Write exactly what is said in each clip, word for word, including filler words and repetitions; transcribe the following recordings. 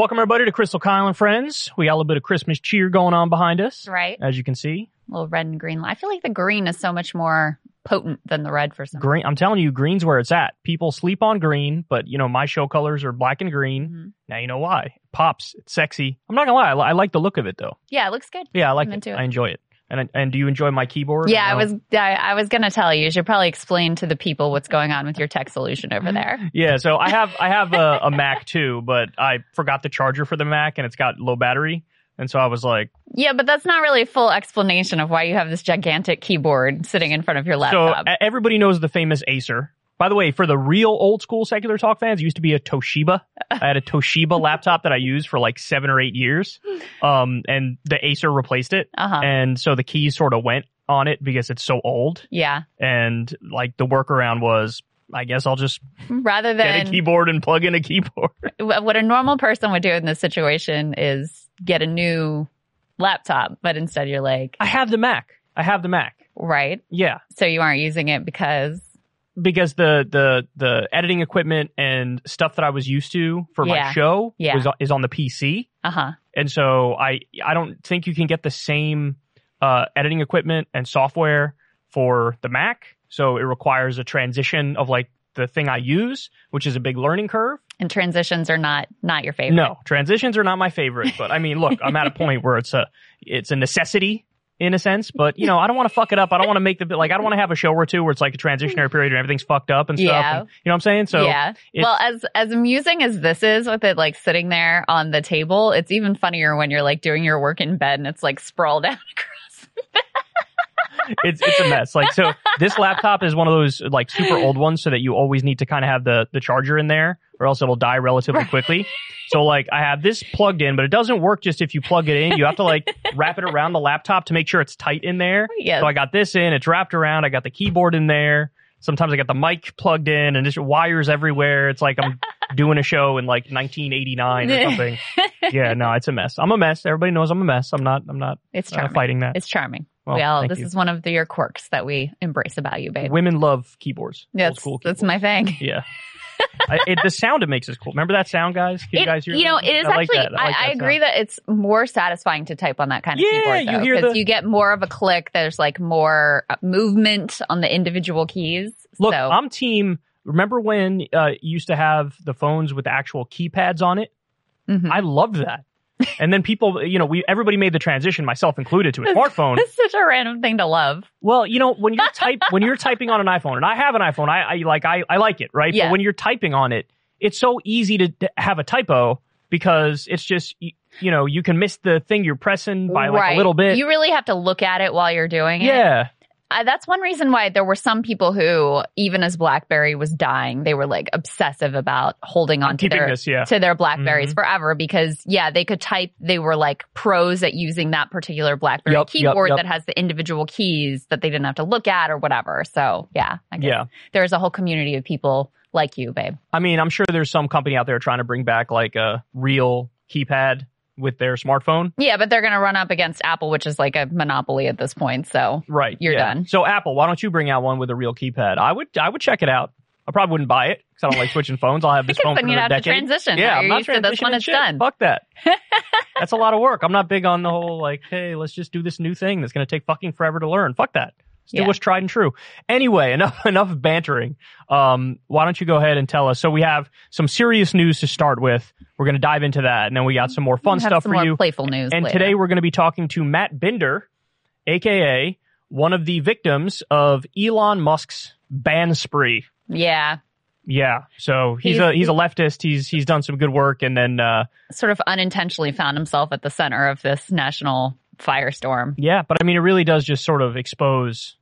Welcome, everybody, to Crystal Kyle and Friends. We got a little bit of Christmas cheer going on behind us. Right. As you can see. A little red and green. I feel like the green is so much more potent than the red for some green. I'm telling you, green's where it's at. People sleep on green, but, you know, my show colors are black and green. Mm-hmm. Now you know why. It pops. It's sexy. I'm not going to lie. I, li- I like the look of it, though. Yeah, it looks good. Yeah, I like it. it. I enjoy it. And and do you enjoy my keyboard? Yeah, no? I was I, I was gonna tell you. You should probably explain to the people what's going on with your tech solution over there. Yeah, so I have I have a, a Mac too, but I forgot the charger for the Mac, and it's got low battery, and so I was like, yeah, but that's not really a full explanation of why you have this gigantic keyboard sitting in front of your laptop. So everybody knows the famous Acer. By the way, for the real old school Secular Talk fans, it used to be a Toshiba. I had a Toshiba laptop that I used for like seven or eight years. Um, and the Acer replaced it. Uh-huh. And so the keys sort of went on it because it's so old. Yeah. And like the workaround was, I guess I'll just rather than get a keyboard and plug in a keyboard. What a normal person would do in this situation is get a new laptop. But instead you're like, I have the Mac. I have the Mac. Right. Yeah. So you aren't using it because... Because the, the, the editing equipment and stuff that I was used to for yeah. my show yeah. was, is on the P C. Uh-huh. And so I I don't think you can get the same uh, editing equipment and software for the Mac. So it requires a transition of like the thing I use, which is a big learning curve. And transitions are not, not your favorite. No, transitions are not my favorite. But I mean, look, I'm at a point where it's a it's a necessity. In a sense, but, you know, I don't want to fuck it up. I don't want to make the, like, I don't want to have a show or two where it's like a transitionary period and everything's fucked up and stuff. Yeah. And, you know what I'm saying? So, yeah. Well, as, as amusing as this is with it, like, sitting there on the table, it's even funnier when you're, like, doing your work in bed and it's, like, sprawled out across the bed. It's, it's a mess. Like, so this laptop is one of those, like, super old ones so that you always need to kind of have the, the charger in there or else it'll die relatively quickly. So, like, I have this plugged in, but it doesn't work just if you plug it in. You have to, like, wrap it around the laptop to make sure it's tight in there. Yes. So I got this in. It's wrapped around. I got the keyboard in there. Sometimes I got the mic plugged in and just wires everywhere. It's like I'm doing a show in, like, nineteen eighty-nine or something. Yeah, no, it's a mess. I'm a mess. Everybody knows I'm a mess. I'm not, I'm not it's uh, fighting that. It's charming. Well, we all, this you. is one of the, your quirks that we embrace about you, babe. Women love keyboards. That's, keyboards. That's my thing. Yeah. I, it, the sound it makes is cool. Remember that sound, guys? Can it, you guys hear? You know, that? it is I actually. Like I, I, like that I agree sound. that it's more satisfying to type on that kind of yeah, keyboard, though, because you, the... you get more of a click. There's like more movement on the individual keys. Look, so. I'm team. Remember when uh, you used to have the phones with the actual keypads on it? Mm-hmm. I loved that. And then people, you know, we everybody made the transition, myself included, to a smartphone. It's such a random thing to love. Well, you know, when you type, when you're typing on an iPhone, and I have an iPhone, I, I like, I, I like it, right? Yeah. But when you're typing on it, it's so easy to, to have a typo because it's just, you, you know, you can miss the thing you're pressing by like right. a little bit. You really have to look at it while you're doing it. Yeah. Uh, that's one reason why there were some people who, even as BlackBerry was dying, they were like obsessive about holding on to their, this, yeah. to their BlackBerries mm-hmm. forever because, yeah, they could type. They were like pros at using that particular BlackBerry yep, keyboard yep, yep. that has the individual keys that they didn't have to look at or whatever. So, yeah, I guess yeah. there's a whole community of people like you, babe. I mean, I'm sure there's some company out there trying to bring back like a real keypad with their smartphone. Yeah, but they're going to run up against Apple, which is like a monopoly at this point. So right, you're yeah. done. So Apple, why don't you bring out one with a real keypad? I would I would check it out. I probably wouldn't buy it because I don't like switching phones. I'll have this phone for another decade. Then you'd have to transition. Yeah, I'm not transitioning to this one. It's done. Fuck that. That's a lot of work. I'm not big on the whole like, hey, let's just do this new thing that's going to take fucking forever to learn. Fuck that. Still yeah. was tried and true. Anyway, enough enough bantering. Um, why don't you go ahead and tell us? So we have some serious news to start with. We're going to dive into that, and then we got some more fun stuff for you. Some more playful news. And later. Today we're going to be talking to Matt Binder, a k a one of the victims of Elon Musk's ban spree. Yeah. Yeah. So he's, he's a he's a leftist. He's he's done some good work, and then uh, sort of unintentionally found himself at the center of this national firestorm. Yeah, but I mean, it really does just sort of expose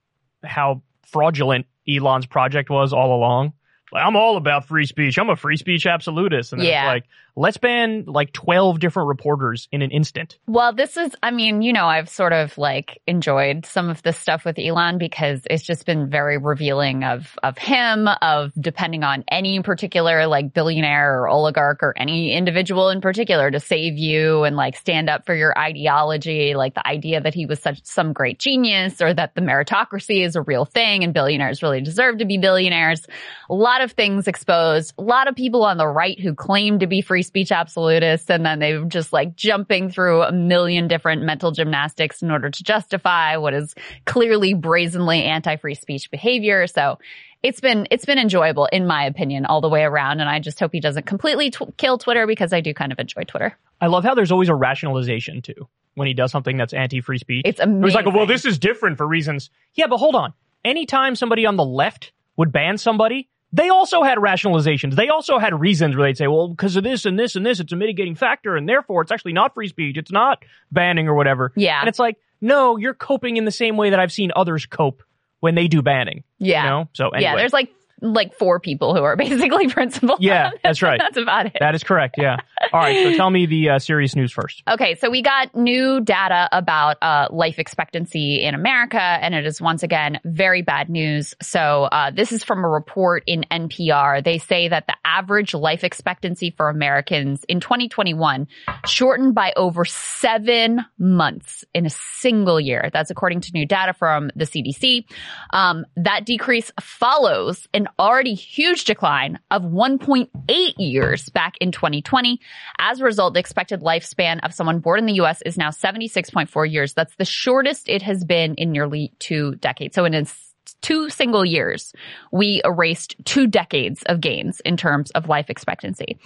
how fraudulent Elon's project was all along. Like, I'm all about free speech. I'm a free speech absolutist. And yeah. It's like, let's ban like twelve different reporters in an instant. Well, this is, I mean, you know, I've sort of like enjoyed some of this stuff with Elon because it's just been very revealing of, of him, of depending on any particular like billionaire or oligarch or any individual in particular to save you and like stand up for your ideology. Like the idea that he was such some great genius or that the meritocracy is a real thing and billionaires really deserve to be billionaires. A lot of things exposed, a lot of people on the right who claim to be free speech absolutists, and then they were just like jumping through a million different mental gymnastics in order to justify what is clearly brazenly anti-free speech behavior. So it's been it's been enjoyable, in my opinion, all the way around. And I just hope he doesn't completely tw- kill Twitter, because I do kind of enjoy Twitter. I love how there's always a rationalization, too, when he does something that's anti-free speech. It's amazing. It was like, well, this is different for reasons. Yeah, but hold on. Anytime somebody on the left would ban somebody, they also had rationalizations. They also had reasons where they'd say, well, because of this and this and this, it's a mitigating factor, and therefore it's actually not free speech. It's not banning or whatever. Yeah. And it's like, no, you're coping in the same way that I've seen others cope when they do banning. Yeah. You know? So anyway. Yeah, there's like like four people who are basically principal. Yeah, that's right. That's about it. That is correct. Yeah. All right. So tell me the uh, serious news first. Okay. So we got new data about uh, life expectancy in America, and it is once again very bad news. So uh, this is from a report in N P R. They say that the average life expectancy for Americans in twenty twenty-one shortened by over seven months in a single year. That's according to new data from the C D C. Um, that decrease follows an already huge decline of one point eight years back in twenty twenty. As a result, the expected lifespan of someone born in the U S is now seventy-six point four years. That's the shortest it has been in nearly two decades. So in its two single years, we erased two decades of gains in terms of life expectancy.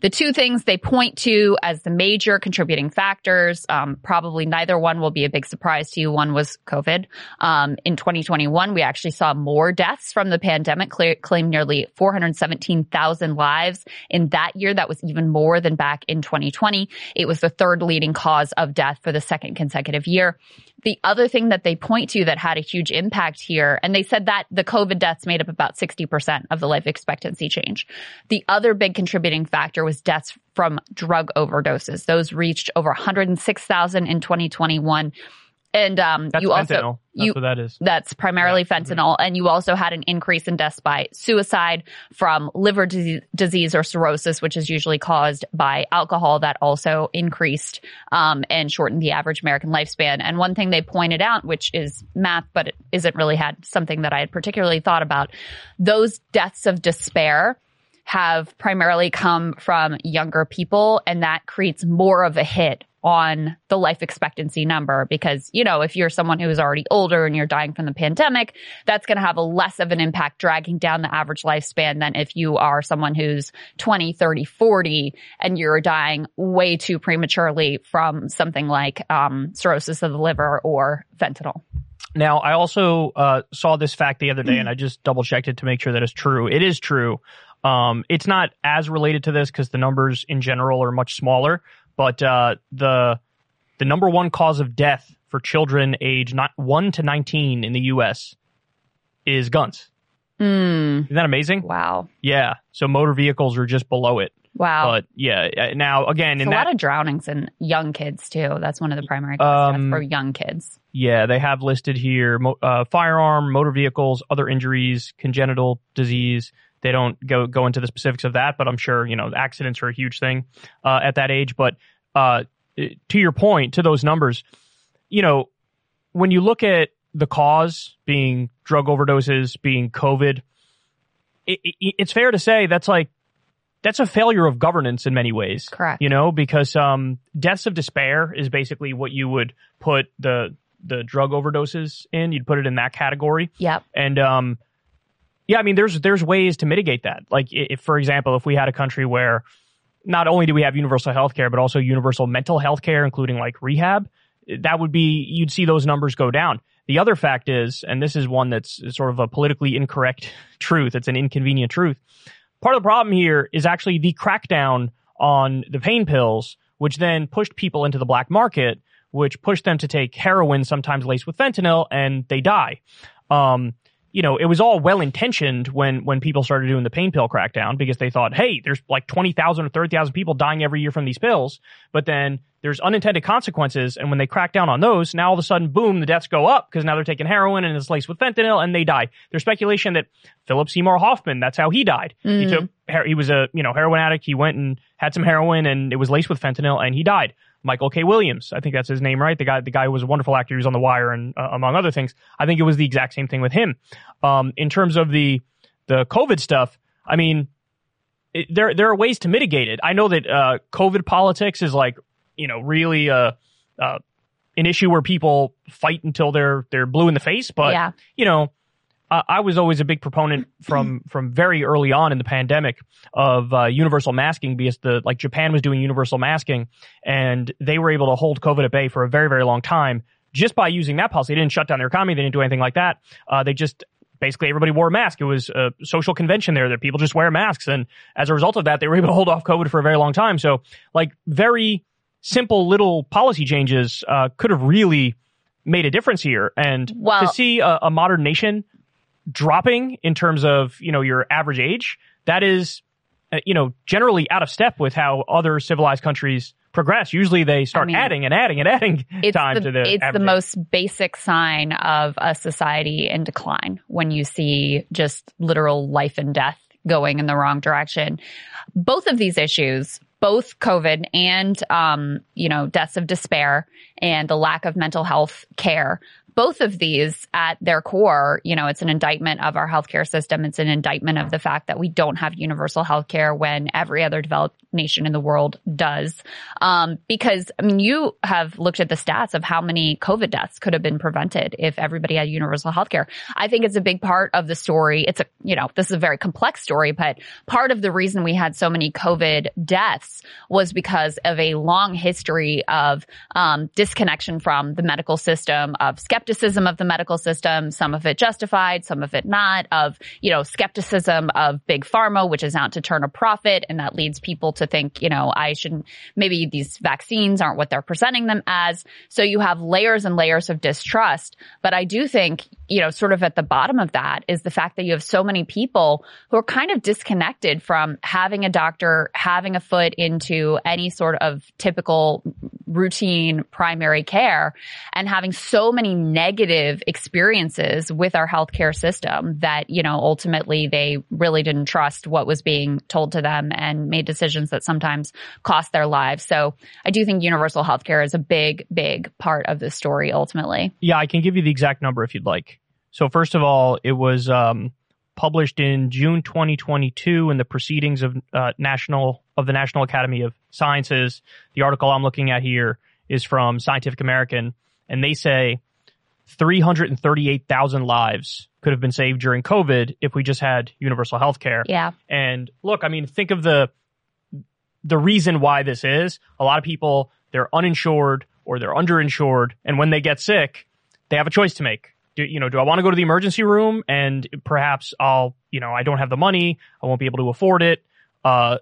The two things they point to as the major contributing factors, um, probably neither one will be a big surprise to you. One was COVID. Um, in twenty twenty-one, we actually saw more deaths from the pandemic, clear, claimed nearly four hundred seventeen thousand lives in that year. That was even more than back in twenty twenty. It was the third leading cause of death for the second consecutive year. The other thing that they point to that had a huge impact here, and they said that the COVID deaths made up about sixty percent of the life expectancy change. The other big contributing factor was deaths from drug overdoses. Those reached over one hundred six thousand in twenty twenty-one. And um, that's you also, fentanyl. That's you, what that is. That's primarily yeah. fentanyl. And you also had an increase in deaths by suicide from liver disease, disease or cirrhosis, which is usually caused by alcohol. That also increased um, and shortened the average American lifespan. And one thing they pointed out, which is math, but it isn't really had something that I had particularly thought about, those deaths of despair have primarily come from younger people, and that creates more of a hit on the life expectancy number, because, you know, if you're someone who is already older and you're dying from the pandemic, that's going to have a less of an impact dragging down the average lifespan than if you are someone who's twenty, thirty, forty and you're dying way too prematurely from something like um, cirrhosis of the liver or fentanyl. Now, I also uh, saw this fact the other day, and I just double checked it to make sure that it's true. It is true. Um, it's not as related to this because the numbers in general are much smaller. But uh, the the number one cause of death for children age not one to nineteen in the U S is guns. Mm. Isn't that amazing? Wow. Yeah. So motor vehicles are just below it. Wow. But yeah. Now, again, There's in a that, lot of drownings in young kids, too. That's one of the primary causes um, for young kids. Yeah. They have listed here mo- uh, firearm, motor vehicles, other injuries, congenital disease. They don't go, go into the specifics of that, but I'm sure, you know, accidents are a huge thing uh, at that age. But uh, to your point, to those numbers, you know, when you look at the cause being drug overdoses, being COVID, it, it, it's fair to say that's like, that's a failure of governance in many ways. Correct. You know, because um, deaths of despair is basically what you would put the the drug overdoses in. You'd put it in that category. Yep. And, um, yeah, I mean, there's there's ways to mitigate that. Like, if, for example, if we had a country where not only do we have universal health care, but also universal mental health care, including like rehab, that would be, you'd see those numbers go down. The other fact is, and this is one that's sort of a politically incorrect truth, it's an inconvenient truth, part of the problem here is actually the crackdown on the pain pills, which then pushed people into the black market, which pushed them to take heroin, sometimes laced with fentanyl, and they die. Um You know, it was all well-intentioned when when people started doing the pain pill crackdown, because they thought, hey, there's like twenty thousand or thirty thousand people dying every year from these pills. But then there's unintended consequences. And when they crack down on those, now all of a sudden, boom, the deaths go up because now they're taking heroin and it's laced with fentanyl and they die. There's speculation that Philip Seymour Hoffman, that's how he died. Mm. He took he was a, you know, heroin addict. He went and had some heroin and it was laced with fentanyl and he died. Michael K. Williams, I think that's his name, right? The guy, the guy who was a wonderful actor. He was on The Wire and uh, among other things. I think it was the exact same thing with him. Um, in terms of the the COVID stuff, I mean, it, there there are ways to mitigate it. I know that uh, COVID politics is like, you know, really uh, uh, an issue where people fight until they're they're blue in the face. But, yeah. you know, I, I was always a big proponent from from very early on in the pandemic of uh, universal masking, because the like Japan was doing universal masking and they were able to hold COVID at bay for a very, very long time just by using that policy. They didn't shut down their economy. They didn't do anything like that. Uh, they just basically everybody wore a mask. It was a social convention there that people just wear masks. And as a result of that, they were able to hold off COVID for a very long time. So like very simple little policy changes uh, could have really made a difference here. And well, to see a, a modern nation dropping in terms of, you know, your average age, that is, uh, you know, generally out of step with how other civilized countries progress. Usually they start I mean, adding and adding and adding time the, to the It's average. The most basic sign of a society in decline when you see just literal life and death going in the wrong direction. Both of these issues, both COVID and, um, you know, deaths of despair and the lack of mental health care, both of these at their core, you know, it's an indictment of our healthcare system. It's an indictment of the fact that we don't have universal healthcare when every other developed nation in the world does. Um, because, I mean, you have looked at the stats of how many COVID deaths could have been prevented if everybody had universal healthcare. I think it's a big part of the story. It's a, you know, this is a very complex story, but part of the reason we had so many COVID deaths was because of a long history of um, disconnection from the medical system, of skepticism. Skepticism of the medical system, some of it justified, some of it not, of, you know, skepticism of big pharma, which is out to turn a profit. And that leads people to think, you know, I shouldn't, maybe these vaccines aren't what they're presenting them as. So you have layers and layers of distrust. But I do think, you know, sort of at the bottom of that is the fact that you have so many people who are kind of disconnected from having a doctor, having a foot into any sort of typical routine primary care, and having so many negative experiences with our healthcare system that, you know, ultimately they really didn't trust what was being told to them and made decisions that sometimes cost their lives. So I do think universal healthcare is a big, big part of the story ultimately. Yeah, I can give you the exact number if you'd like. So first of all, it was um, published in June twenty twenty-two in the Proceedings of uh, National of the National Academy of Sciences. The article I'm looking at here is from Scientific American, and they say three hundred thirty-eight thousand lives could have been saved during COVID if we just had universal health care. Yeah. And look, I mean, think of the the reason why this is. A lot of people, they're uninsured or they're underinsured. And when they get sick, they have a choice to make. Do, you know, do I want to go to the emergency room? And perhaps I'll, you know, I don't have the money. I won't be able to afford it. Uh,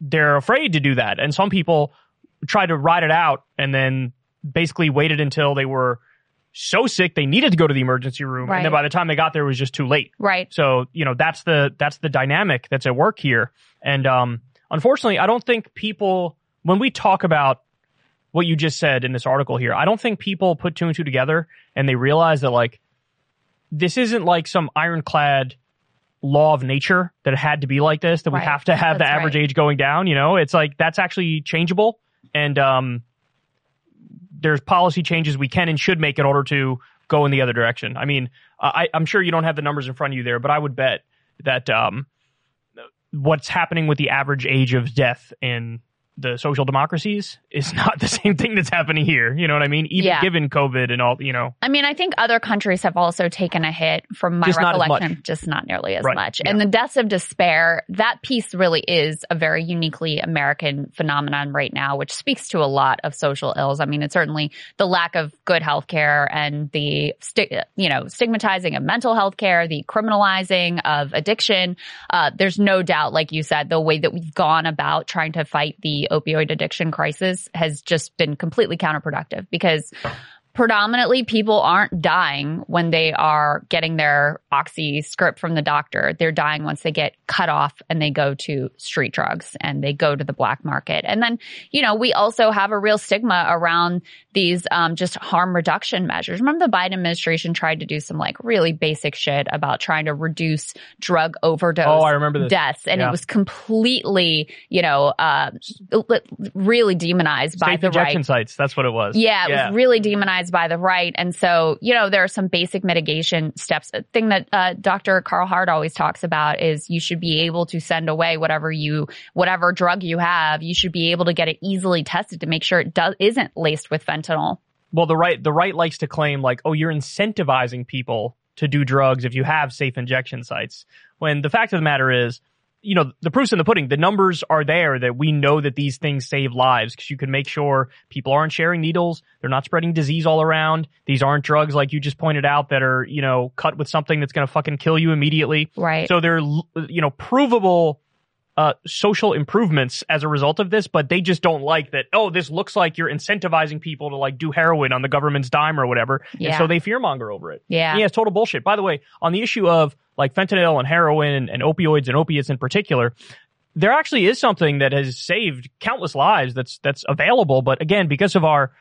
they're afraid to do that. And some people try to ride it out and then basically waited until they were so sick they needed to go to the emergency room, right. And then by the time they got there, it was just too late. Right. So, you know, that's the that's the dynamic that's at work here. And um, unfortunately, I don't think people, when we talk about what you just said in this article here, I don't think people put two and two together and they realize that, like, this isn't like some ironclad law of nature that it had to be like this, that right. we have to have that's the average right. age going down. You know, it's like that's actually changeable. And um there's policy changes we can and should make in order to go in the other direction. I mean, I, I'm sure you don't have the numbers in front of you there, but I would bet that um, what's happening with the average age of death in the social democracies is not the same thing that's happening here. You know what I mean? Even yeah. given COVID and all, you know. I mean, I think other countries have also taken a hit from my just recollection, just not nearly as right. much. Yeah. And the deaths of despair, that piece really is a very uniquely American phenomenon right now, which speaks to a lot of social ills. I mean, it's certainly the lack of good health care and the, sti- you know, stigmatizing of mental health care, the criminalizing of addiction. Uh, there's no doubt, like you said, the way that we've gone about trying to fight the opioid addiction crisis has just been completely counterproductive, because predominantly people aren't dying when they are getting their oxy script from the doctor. They're dying once they get cut off and they go to street drugs and they go to the black market. And then, you know, we also have a real stigma around these um, just harm reduction measures. Remember the Biden administration tried to do some like really basic shit about trying to reduce drug overdose oh, I remember this. deaths. And yeah. it was completely, you know, uh, really demonized State by the right. State dejection sites. That's what it was. Yeah. It yeah. was really demonized criminalized by the right. And so, you know, there are some basic mitigation steps. A thing that uh, Doctor Carl Hart always talks about is you should be able to send away whatever you, whatever drug you have. You should be able to get it easily tested to make sure it do- isn't laced with fentanyl. Well, the right, the right likes to claim like, oh, you're incentivizing people to do drugs if you have safe injection sites. When the fact of the matter is, you know, the proof's in the pudding. The numbers are there that we know that these things save lives because you can make sure people aren't sharing needles. They're not spreading disease all around. These aren't drugs like you just pointed out that are, you know, cut with something that's going to fucking kill you immediately. Right. So they're, you know, provable uh social improvements as a result of this, but they just don't like that, oh, this looks like you're incentivizing people to like do heroin on the government's dime or whatever. Yeah. And so they fearmonger over it. Yeah. Yeah, it's total bullshit. By the way, on the issue of like fentanyl and heroin and, and opioids and opiates in particular, there actually is something that has saved countless lives that's that's available. But again, because of our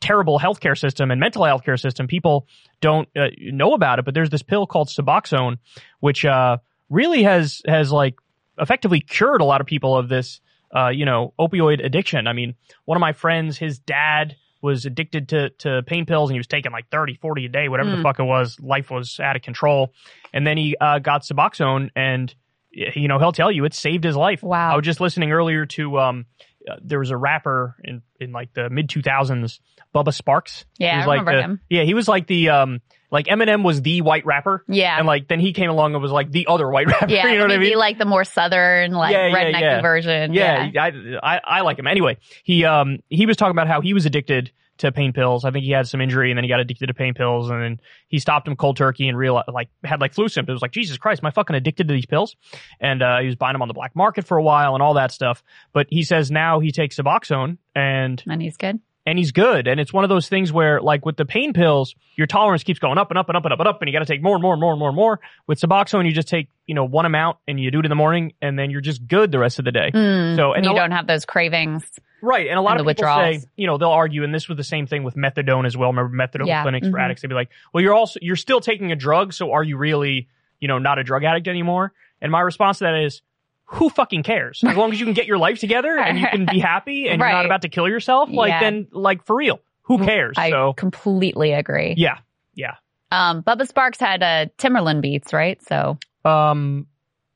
terrible healthcare system and mental healthcare system, people don't uh, know about it. But there's this pill called Suboxone, which uh really has has like effectively cured a lot of people of this, uh, you know, opioid addiction. I mean, one of my friends, his dad was addicted to, to pain pills and he was taking like thirty, forty a day, whatever mm. the fuck it was. Life was out of control. And then he uh, got Suboxone and, you know, he'll tell you it saved his life. Wow. I was just listening earlier to, um, uh, there was a rapper in, in like the mid two thousands, Bubba Sparxxx. Yeah, I like remember the, him. Yeah, he was like the, um, like Eminem was the white rapper. Yeah. And like then he came along and was like the other white rapper. Yeah, you know what I mean? Like the more southern, like yeah, redneck yeah, yeah. version. Yeah, yeah. I, I I like him. Anyway, he um he was talking about how he was addicted to pain pills. I think he had some injury and then he got addicted to pain pills and then he stopped him cold turkey and realized like had like flu symptoms. It was like, Jesus Christ, am I fucking addicted to these pills? And uh he was buying them on the black market for a while and all that stuff. But he says now he takes Suboxone and And he's good. And he's good. And it's one of those things where, like, with the pain pills, your tolerance keeps going up and up and up and up and up, and you got to take more and more and more and more and more. With Suboxone, you just take, you know, one amount, and you do it in the morning, and then you're just good the rest of the day. Mm, so and you don't have those cravings. Right. And a lot of people say, you know, they'll argue, and this was the same thing with methadone as well. Remember methadone yeah. clinics mm-hmm. for addicts? They'd be like, well, you're also, you're still taking a drug, so are you really, you know, not a drug addict anymore? And my response to that is, who fucking cares? As long as you can get your life together and you can be happy and right. you're not about to kill yourself, like yeah. then, like for real, who cares? I so, completely agree. Yeah, yeah. Um, Bubba Sparxxx had uh, Timbaland beats, right? So, um,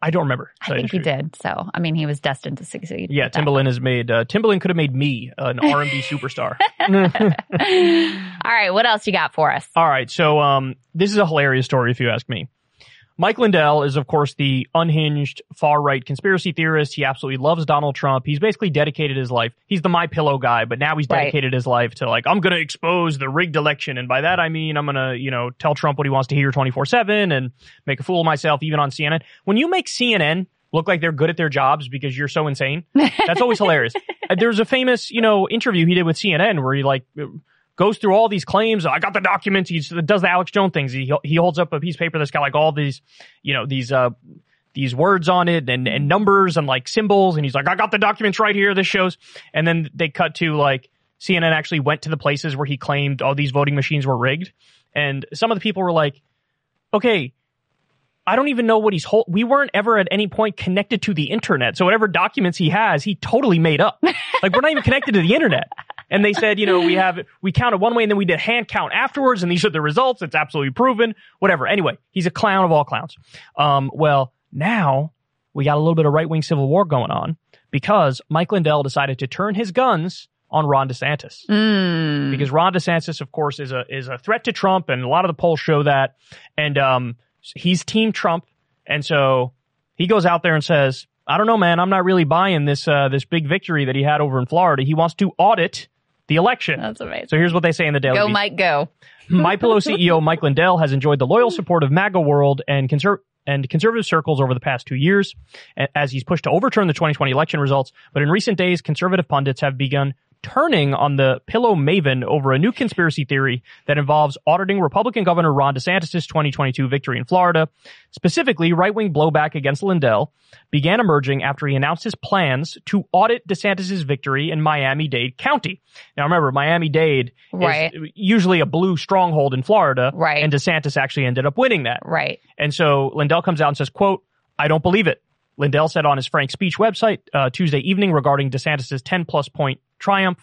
I don't remember. I think he did. So, I mean, he was destined to succeed. Yeah, Timbaland has made. Uh, Timbaland could have made me an R and B superstar. All right, what else you got for us? All right, so um, this is a hilarious story, if you ask me. Mike Lindell is, of course, the unhinged far-right conspiracy theorist. He absolutely loves Donald Trump. He's basically dedicated his life. He's the My Pillow guy, but now he's dedicated right. his life to, like, I'm going to expose the rigged election. And by that, I mean, I'm going to, you know, tell Trump what he wants to hear twenty-four seven and make a fool of myself, even on C N N. When you make C N N look like they're good at their jobs because you're so insane, that's always hilarious. There's a famous, you know, interview he did with C N N where he, like... goes through all these claims. I got the documents. He does the Alex Jones things. He he holds up a piece of paper that's got like all these, you know, these uh these words on it and and numbers and like symbols. And he's like, I got the documents right here. This shows. And then they cut to like C N N actually went to the places where he claimed all these voting machines were rigged. And some of the people were like, okay, I don't even know what he's hold. We weren't ever at any point connected to the internet. So whatever documents he has, he totally made up. Like we're not even connected to the internet. And they said, you know, we have, we counted one way and then we did hand count afterwards and these are the results. It's absolutely proven, whatever. Anyway, he's a clown of all clowns. Um, well, now we got a little bit of right-wing civil war going on because Mike Lindell decided to turn his guns on Ron DeSantis. Mm. Because Ron DeSantis, of course, is a, is a threat to Trump and a lot of the polls show that. And, um, he's team Trump. And so he goes out there and says, I don't know, man, I'm not really buying this, uh, this big victory that he had over in Florida. He wants to audit the election. That's amazing. So here's what they say in the Daily Beast. Go, Mike, go. My Pillow C E O Mike Lindell has enjoyed the loyal support of MAGA world and conser- and conservative circles over the past two years as he's pushed to overturn the twenty twenty election results. But in recent days, conservative pundits have begun turning on the Pillow maven over a new conspiracy theory that involves auditing Republican Governor Ron DeSantis' twenty twenty-two victory in Florida. Specifically, right-wing blowback against Lindell began emerging after he announced his plans to audit DeSantis' victory in Miami-Dade County. Now, remember, Miami-Dade right. is usually a blue stronghold in Florida, right. and DeSantis actually ended up winning that. Right. And so Lindell comes out and says, quote, I don't believe it. Lindell said on his Frank Speech website uh, Tuesday evening regarding DeSantis' ten-plus point triumph.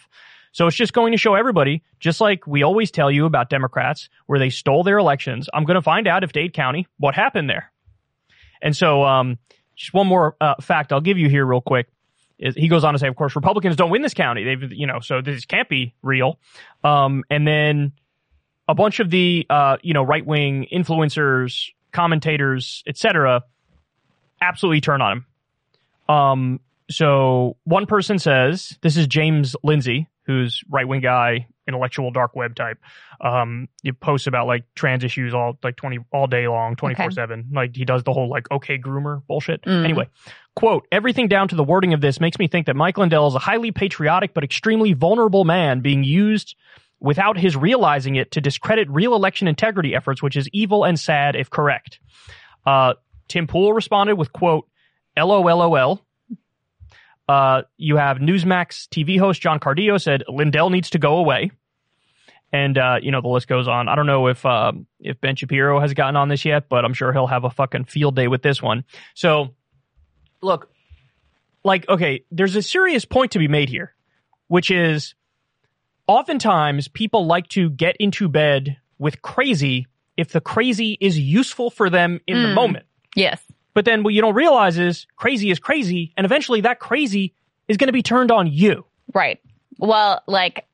So it's just going to show everybody, just like we always tell you about Democrats, where they stole their elections. I'm going to find out if Dade County, what happened there. And so um, just one more uh, fact I'll give you here real quick. Is he goes on to say, of course, Republicans don't win this county. They've, you know, so this can't be real. Um, and then a bunch of the, uh, you know, right wing influencers, commentators, et cetera, absolutely turn on him. Um, so one person says, this is James Lindsay, who's right wing guy, intellectual dark web type. Um, he posts about like trans issues all like twenty all day long, twenty-four seven. Okay. Like he does the whole like okay groomer bullshit. Mm. Anyway, quote, everything down to the wording of this makes me think that Mike Lindell is a highly patriotic but extremely vulnerable man being used without his realizing it to discredit real election integrity efforts, which is evil and sad if correct. Uh, Tim Pool responded with, quote, LOLOL. Uh, you have Newsmax T V host John Cardillo said Lindell needs to go away. And, uh, you know, the list goes on. I don't know if uh, if Ben Shapiro has gotten on this yet, but I'm sure he'll have a fucking field day with this one. So, look, like, okay, there's a serious point to be made here, which is oftentimes people like to get into bed with crazy if the crazy is useful for them in mm. the moment. Yes. But then what you don't realize is crazy is crazy, and eventually that crazy is going to be turned on you. Right. Well, like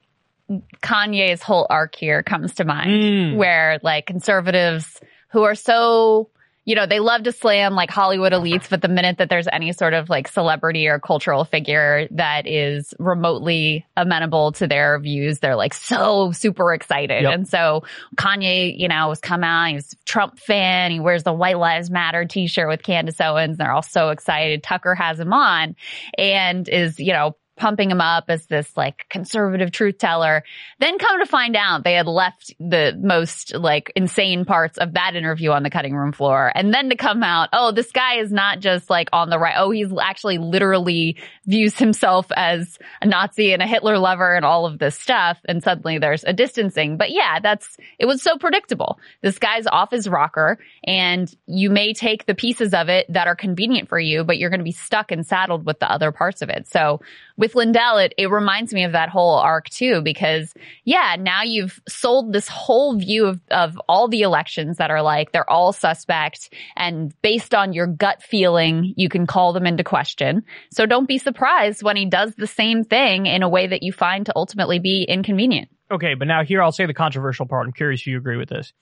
Kanye's whole arc here comes to mind, mm. where like conservatives who are so, you know, they love to slam like Hollywood elites, but the minute that there's any sort of like celebrity or cultural figure that is remotely amenable to their views, they're like so super excited. Yep. And so Kanye, you know, was come out, he's a Trump fan, he wears the White Lives Matter t-shirt with Candace Owens, and they're all so excited. Tucker has him on and is, you know, pumping him up as this like conservative truth teller. Then come to find out they had left the most like insane parts of that interview on the cutting room floor. And then to come out, oh, this guy is not just like on the right. Oh, he's actually literally views himself as a Nazi and a Hitler lover and all of this stuff. And suddenly there's a distancing. But yeah, that's, it was so predictable. This guy's off his rocker and you may take the pieces of it that are convenient for you, but you're going to be stuck and saddled with the other parts of it. So with Lindell, it, it reminds me of that whole arc, too, because, yeah, now you've sold this whole view of, of all the elections that are like they're all suspect. And based on your gut feeling, you can call them into question. So don't be surprised when he does the same thing in a way that you find to ultimately be inconvenient. OK, but now here I'll say the controversial part. I'm curious if you agree with this.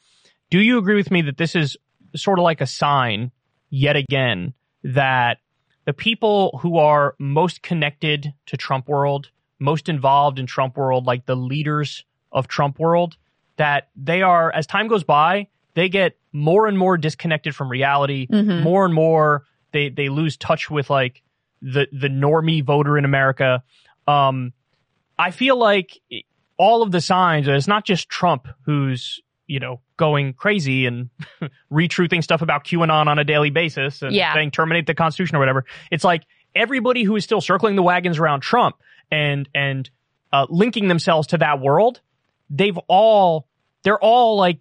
Do you agree with me that this is sort of like a sign yet again that the people who are most connected to Trump world, most involved in Trump world, like the leaders of Trump world, that they are, as time goes by, they get more and more disconnected from reality, mm-hmm. more and more they, they lose touch with like the, the normie voter in America. Um, I feel like all of the signs, it's not just Trump who's, you know, going crazy and retruthing stuff about QAnon on a daily basis and yeah. saying terminate the Constitution or whatever. It's like everybody who is still circling the wagons around Trump and and uh, linking themselves to that world, they've all they're all like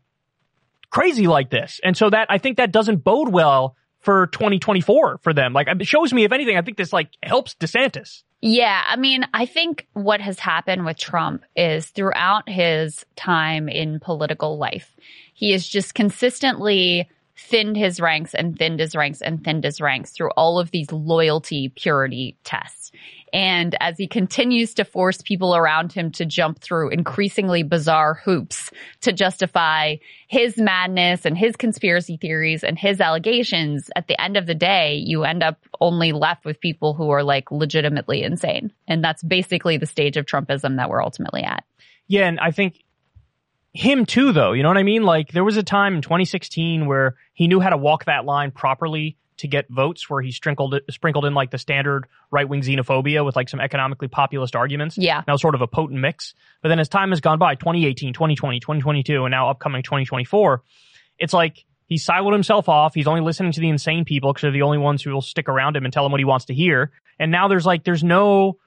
crazy like this. And so that I think that doesn't bode well for twenty twenty-four for them. Like it shows me, if anything, I think this like helps DeSantis. Yeah, I mean, I think what has happened with Trump is throughout his time in political life, he has just consistently thinned his ranks and thinned his ranks and thinned his ranks through all of these loyalty purity tests. And as he continues to force people around him to jump through increasingly bizarre hoops to justify his madness and his conspiracy theories and his allegations, at the end of the day, you end up only left with people who are like legitimately insane. And that's basically the stage of Trumpism that we're ultimately at. Yeah, and I think him too, though, you know what I mean? Like there was a time in twenty sixteen where he knew how to walk that line properly to get votes, where he sprinkled sprinkled in like the standard right-wing xenophobia with like some economically populist arguments. Yeah. Now sort of a potent mix. But then as time has gone by, twenty eighteen, twenty twenty, twenty twenty-two, and now upcoming twenty twenty-four, it's like he's siloed himself off. He's only listening to the insane people because they're the only ones who will stick around him and tell him what he wants to hear. And now there's like, there's no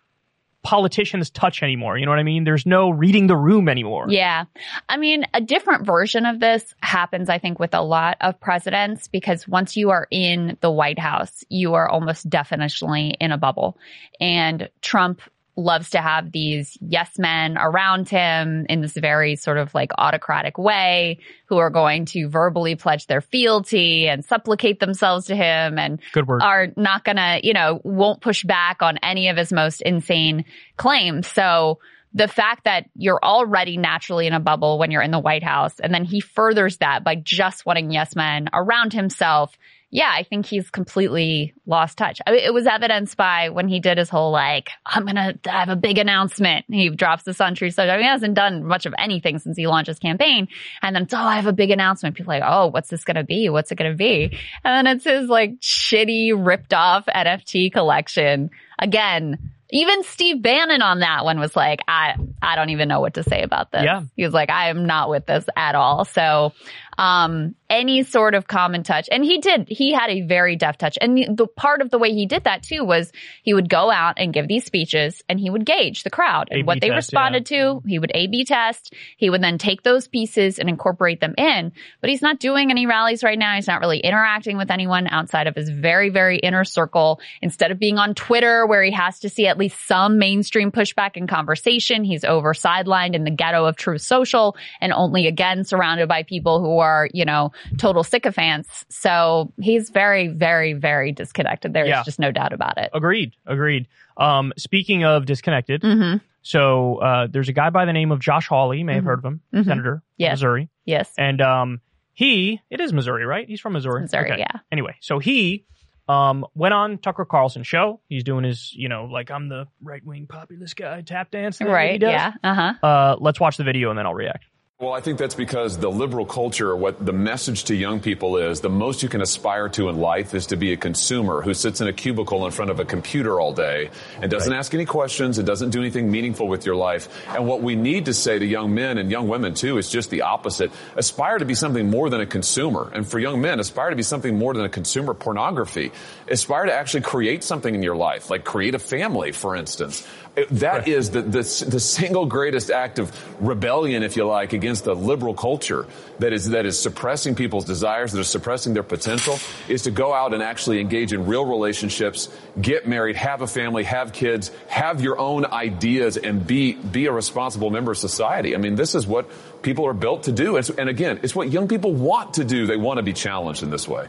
politicians touch anymore. You know what I mean? There's no reading the room anymore. Yeah. I mean, a different version of this happens, I think, with a lot of presidents, because once you are in the White House, you are almost definitionally in a bubble. And Trump loves to have these yes men around him in this very sort of like autocratic way who are going to verbally pledge their fealty and supplicate themselves to him and Good word. are not gonna, you know, won't push back on any of his most insane claims. So the fact that you're already naturally in a bubble when you're in the White House, and then he furthers that by just wanting yes men around himself. Yeah, I think he's completely lost touch. I mean, it was evidenced by when he did his whole, like, I'm going to have a big announcement. He drops this on True Social. I mean, he hasn't done much of anything since he launched his campaign. And then, it's, oh, I have a big announcement. People are like, oh, what's this going to be? What's it going to be? And then it's his, like, shitty, ripped-off N F T collection. Again, even Steve Bannon on that one was like, I I don't even know what to say about this. Yeah. He was like, I am not with this at all. So um, any sort of common touch. And he did. He had a very deft touch. And the, the part of the way he did that, too, was he would go out and give these speeches and he would gauge the crowd and what they responded to. He would A B test. He would then take those pieces and incorporate them in. But he's not doing any rallies right now. He's not really interacting with anyone outside of his very, very inner circle. Instead of being on Twitter where he has to see at least some mainstream pushback and conversation, he's over sidelined in the ghetto of Truth Social and only again surrounded by people who are, you know, total sycophants. So he's very, very, very disconnected. There is yeah. just no doubt about it. Agreed. Agreed. Um, speaking of disconnected, mm-hmm. so uh, there's a guy by the name of Josh Hawley. You may mm-hmm. have heard of him. Mm-hmm. Senator yes. Missouri. Yes. And um, he, it is Missouri, right? He's from Missouri. Missouri, okay. yeah. Anyway, so he um, went on Tucker Carlson's show. He's doing his, you know, like, I'm the right-wing populist guy, tap dance. Right, yeah. Uh-huh. Uh, let's watch the video and then I'll react. Well, I think that's because the liberal culture, what the message to young people is, the most you can aspire to in life is to be a consumer who sits in a cubicle in front of a computer all day and doesn't right. ask any questions and doesn't do anything meaningful with your life. And what we need to say to young men and young women, too, is just the opposite. Aspire to be something more than a consumer. And for young men, aspire to be something more than a consumer pornography. Aspire to actually create something in your life, like create a family, for instance. That is the, the the single greatest act of rebellion, if you like, against the liberal culture that is that is suppressing people's desires, that is suppressing their potential, is to go out and actually engage in real relationships, get married, have a family, have kids, have your own ideas, and be be a responsible member of society. I mean, this is what people are built to do. And, and again, it's what young people want to do. They want to be challenged in this way.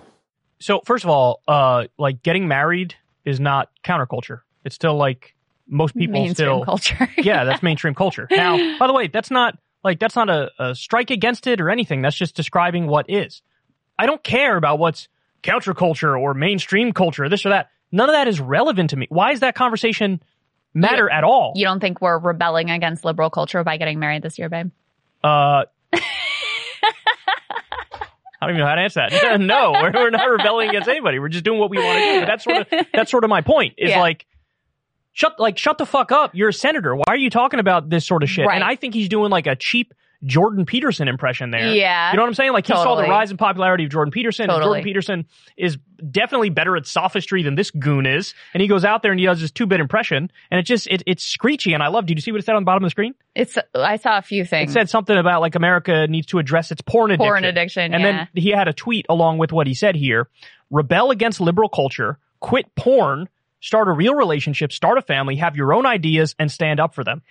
So, first of all, uh, like getting married is not counterculture. It's still like most people mainstream still culture. yeah, that's mainstream culture. Now, by the way, that's not like that's not a, a strike against it or anything. That's just describing what is. I don't care about what's counterculture or mainstream culture, or this or that. None of that is relevant to me. Why is that conversation matter at all? You don't think we're rebelling against liberal culture by getting married this year, babe? Uh I don't even know how to answer that. No, we're, we're not rebelling against anybody. We're just doing what we want to do. But that's sort of that's sort of my point. Is yeah. like Shut like shut the fuck up. You're a senator. Why are you talking about this sort of shit? Right. And I think he's doing like a cheap Jordan Peterson impression there. Yeah. You know what I'm saying? Like totally. He saw the rise in popularity of Jordan Peterson. Totally. And Jordan Peterson is definitely better at sophistry than this goon is. And he goes out there and he does his two-bit impression. And it just, it, it's screechy. And I love, did you see what it said on the bottom of the screen? It's, I saw a few things. It said something about like America needs to address its porn addiction. Porn addiction, And yeah. then he had a tweet along with what he said here. Rebel against liberal culture. Quit porn. Start a real relationship, start a family, have your own ideas, and stand up for them.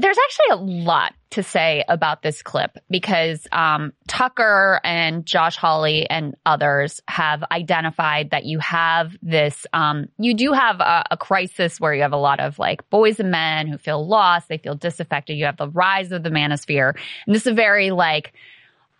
There's actually a lot to say about this clip because um, Tucker and Josh Hawley and others have identified that you have this, um, you do have a, a crisis where you have a lot of like boys and men who feel lost, they feel disaffected, you have the rise of the manosphere. And this is a very like,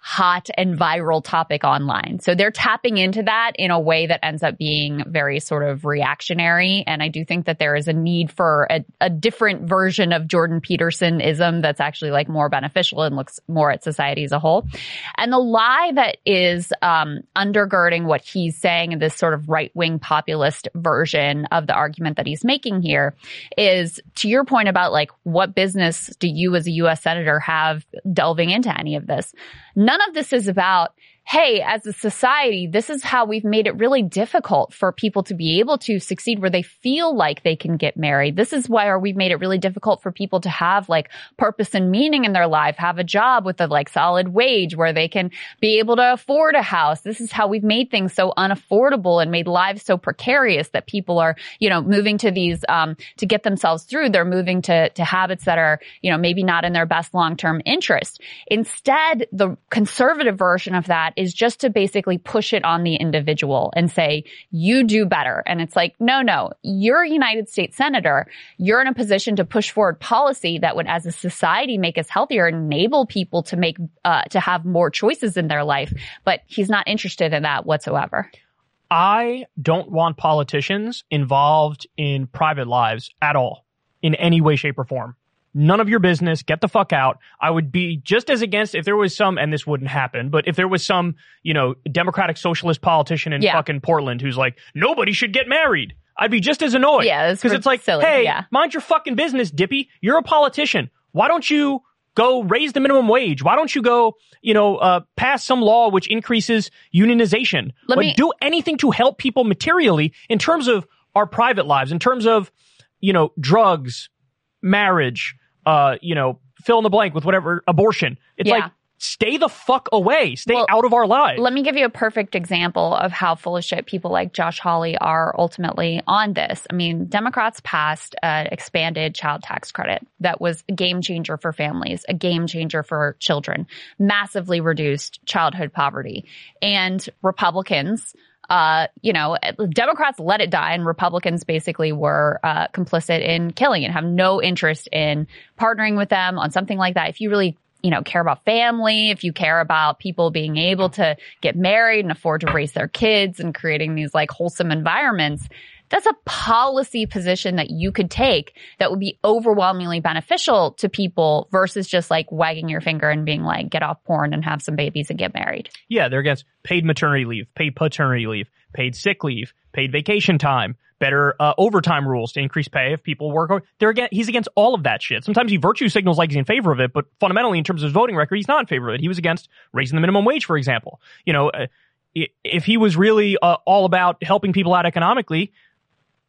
hot and viral topic online. So they're tapping into that in a way that ends up being very sort of reactionary. And I do think that there is a need for a, a different version of Jordan Peterson-ism that's actually like more beneficial and looks more at society as a whole. And the lie that is um, undergirding what he's saying in this sort of right-wing populist version of the argument that he's making here is to your point about like what business do you as a U S senator have delving into any of this? None of this is about, hey, as a society, this is how we've made it really difficult for people to be able to succeed where they feel like they can get married. This is why we've made it really difficult for people to have like purpose and meaning in their life, have a job with a like solid wage where they can be able to afford a house. This is how we've made things so unaffordable and made lives so precarious that people are, you know, moving to these, um, to get themselves through. They're moving to, to habits that are, you know, maybe not in their best long-term interest. Instead, the conservative version of that is just to basically push it on the individual and say, you do better. And it's like, no, no, you're a United States senator. You're in a position to push forward policy that would, as a society, make us healthier and enable people to make, uh, to have more choices in their life. But he's not interested in that whatsoever. I don't want politicians involved in private lives at all, in any way, shape, or form. None of your business. Get the fuck out. I would be just as against if there was some, and this wouldn't happen, but if there was some, you know, Democratic socialist politician in yeah. fucking Portland who's like, nobody should get married. I'd be just as annoyed. Yeah, because it's like, silly. hey, yeah. mind your fucking business, Dippy. You're a politician. Why don't you go raise the minimum wage? Why don't you go, you know, uh, pass some law which increases unionization? Let like, me do anything to help people materially in terms of our private lives, in terms of, you know, drugs, marriage, uh, you know, fill in the blank with whatever, abortion. It's yeah. like, stay the fuck away. Stay well, out of our lives. Let me give you a perfect example of how full of shit people like Josh Hawley are ultimately on this. I mean, Democrats passed an expanded child tax credit that was a game changer for families, a game changer for children, massively reduced childhood poverty. And Republicans... Uh, you know, Democrats let it die and Republicans basically were uh, complicit in killing it, have no interest in partnering with them on something like that. If you really, you know, care about family, if you care about people being able to get married and afford to raise their kids and creating these like wholesome environments, that's a policy position that you could take that would be overwhelmingly beneficial to people versus just like wagging your finger and being like, get off porn and have some babies and get married. Yeah, they're against paid maternity leave, paid paternity leave, paid sick leave, paid vacation time, better uh, overtime rules to increase pay if people work. Over- they're against, he's against all of that shit. Sometimes he virtue signals like he's in favor of it, but fundamentally in terms of his voting record, he's not in favor of it. He was against raising the minimum wage, for example. You know, uh, if he was really uh, all about helping people out economically,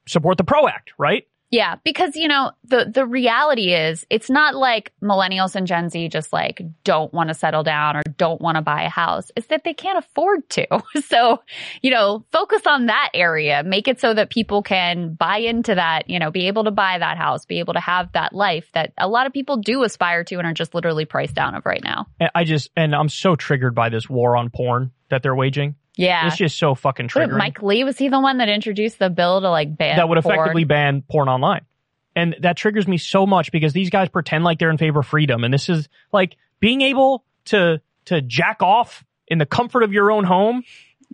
support the PRO Act, right? Yeah, because, you know, the, the reality is it's not like millennials and Gen Z just like don't want to settle down or don't want to buy a house. It's that they can't afford to. So, you know, focus on that area. Make it so that people can buy into that, you know, be able to buy that house, be able to have that life that a lot of people do aspire to and are just literally priced down of right now. And I just, and I'm so triggered by this war on porn that they're waging. Yeah. It's just so fucking triggering. Wait, Mike Lee, was he the one that introduced the bill to like ban porn? That would effectively ban porn online. And that triggers me so much because these guys pretend like they're in favor of freedom. And this is like being able to to jack off in the comfort of your own home.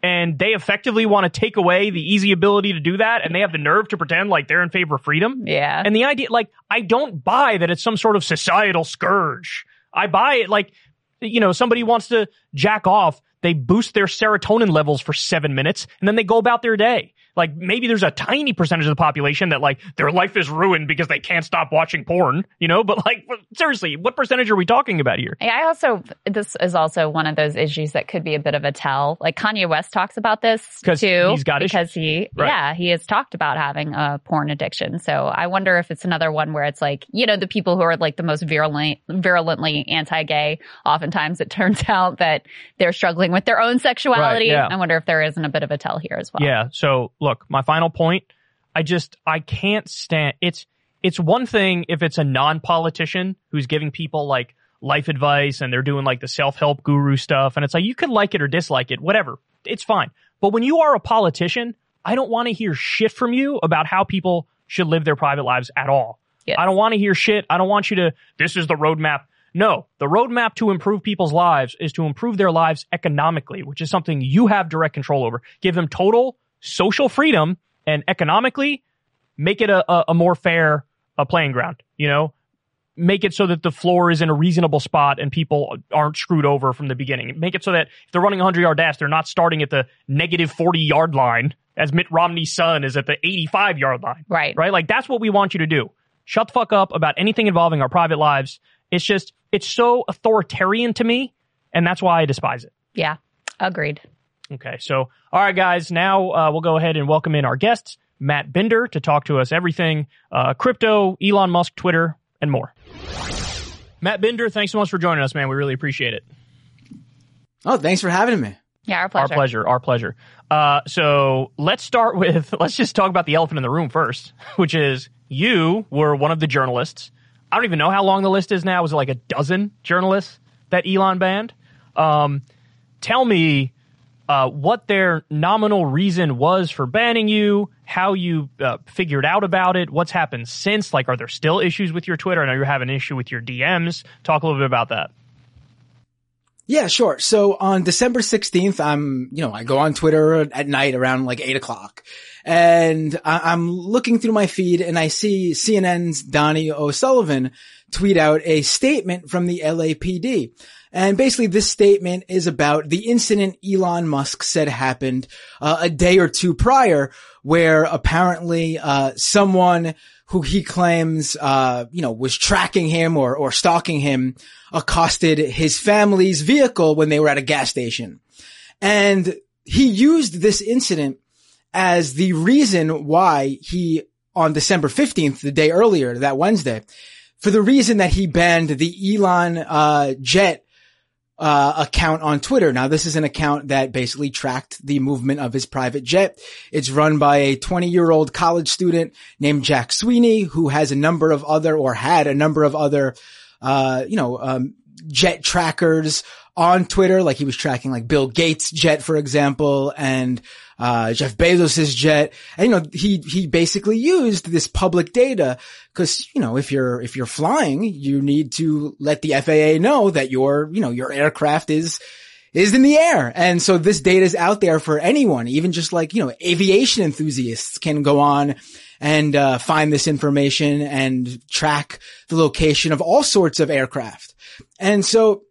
And they effectively want to take away the easy ability to do that. And they have the nerve to pretend like they're in favor of freedom. Yeah. And the idea, like, I don't buy that it's some sort of societal scourge. I buy it like, you know, somebody wants to jack off. They boost their serotonin levels for seven minutes, and then they go about their day. Like, maybe there's a tiny percentage of the population that, like, their life is ruined because they can't stop watching porn, you know? But, like, seriously, what percentage are we talking about here? I also, this is also one of those issues that could be a bit of a tell. Like, Kanye West talks about this, too. He's got because issues. he, right. yeah, he has talked about having a porn addiction. So I wonder if it's another one where it's like, you know, the people who are, like, the most virulent, virulently anti-gay, oftentimes it turns out that they're struggling with their own sexuality. Right, yeah. I wonder if there isn't a bit of a tell here as well. Yeah. So look, my final point, I just I can't stand it's it's one thing if it's a non-politician who's giving people like life advice and they're doing like the self-help guru stuff. And it's like you could like it or dislike it, whatever. It's fine. But when you are a politician, I don't want to hear shit from you about how people should live their private lives at all. Yeah. I don't want to hear shit. I don't want you to. This is the roadmap. No, the roadmap to improve people's lives is to improve their lives economically, which is something you have direct control over. Give them total social freedom and economically make it a, a, a more fair a playing ground, you know, make it so that the floor is in a reasonable spot and people aren't screwed over from the beginning. Make it so that if they're running a hundred-yard dash, they're not starting at the negative forty-yard line as Mitt Romney's son is at the eighty-five-yard line. Right. Right. Like, that's what we want you to do. Shut the fuck up about anything involving our private lives. It's just, it's so authoritarian to me, and that's why I despise it. Yeah. Agreed. Okay. So, all right, guys, now uh, we'll go ahead and welcome in our guests, Matt Binder, to talk to us everything uh, crypto, Elon Musk, Twitter, and more. Matt Binder, thanks so much for joining us, man. We really appreciate it. Oh, thanks for having me. Yeah, our pleasure. Our pleasure. Our pleasure. Uh, so let's start with, let's just talk about the elephant in the room first, which is you were one of the journalists. I don't even know how long the list is now. Was it like a dozen journalists that Elon banned? Um, tell me uh, what their nominal reason was for banning you, how you uh, figured out about it, what's happened since. Like, are there still issues with your Twitter? I know you have an issue with your D Ms. Talk a little bit about that. Yeah, sure. So on December sixteenth, I'm, you know, I go on Twitter at night around like eight o'clock and I'm looking through my feed and I see C N N's Donie O'Sullivan tweet out a statement from the L A P D. And basically this statement is about the incident Elon Musk said happened uh, a day or two prior where apparently, uh, someone who he claims, uh, you know, was tracking him or, or stalking him, accosted his family's vehicle when they were at a gas station. And he used this incident as the reason why he, on December fifteenth, the day earlier, that Wednesday, for the reason that he banned the Elon, uh, Jet, uh, account on Twitter. Now, this is an account that basically tracked the movement of his private jet. It's run by a twenty year old college student named Jack Sweeney, who has a number of other or had a number of other, uh, you know, um, jet trackers on Twitter. Like he was tracking like Bill Gates' jet, for example, and, uh, Jeff Bezos's jet. And, you know, he, he basically used this public data because, you know, if you're, if you're flying, you need to let the F A A know that your, you know, your aircraft is, is in the air. And so this data is out there for anyone, even just like, you know, aviation enthusiasts can go on and, uh, find this information and track the location of all sorts of aircraft. And so,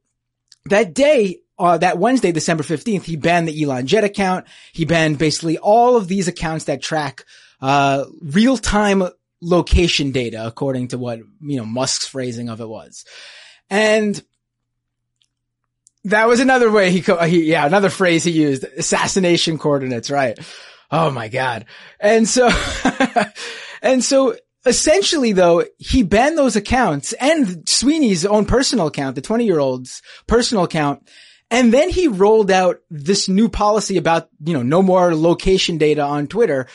that day, uh, that Wednesday, December fifteenth, he banned the Elon Jet account. He banned basically all of these accounts that track, uh, real-time location data, according to what, you know, Musk's phrasing of it was. And that was another way he, co- he yeah, another phrase he used, assassination coordinates, right? Oh my God. And so, and so, essentially, though, he banned those accounts and Sweeney's own personal account, the twenty-year-old's personal account, and then he rolled out this new policy about, you know, no more location data on Twitter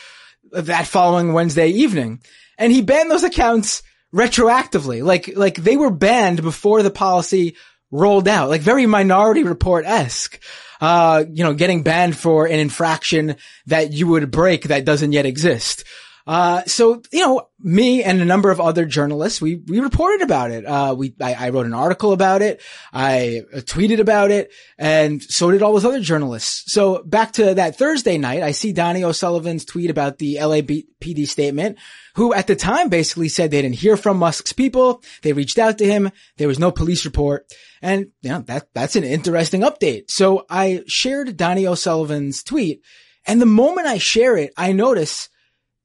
that following Wednesday evening. And he banned those accounts retroactively. Like, like they were banned before the policy rolled out, like very Minority Report-esque. Uh, you know, getting banned for an infraction that you would break that doesn't yet exist. Uh, so, you know, me and a number of other journalists, we, we reported about it. Uh, we, I, I wrote an article about it. I tweeted about it, and so did all those other journalists. So back to that Thursday night, I see Donie O'Sullivan's tweet about the L A P D statement, who at the time basically said they didn't hear from Musk's people. They reached out to him. There was no police report. And, you know, that, that's an interesting update. So I shared Donie O'Sullivan's tweet. And the moment I share it, I notice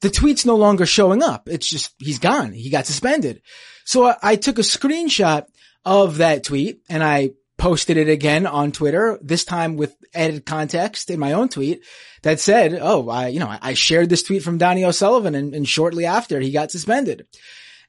the tweet's no longer showing up. It's just, he's gone. He got suspended. So I, I took a screenshot of that tweet and I posted it again on Twitter, this time with added context in my own tweet that said, oh, I, you know, I shared this tweet from Donie O'Sullivan and, and shortly after he got suspended.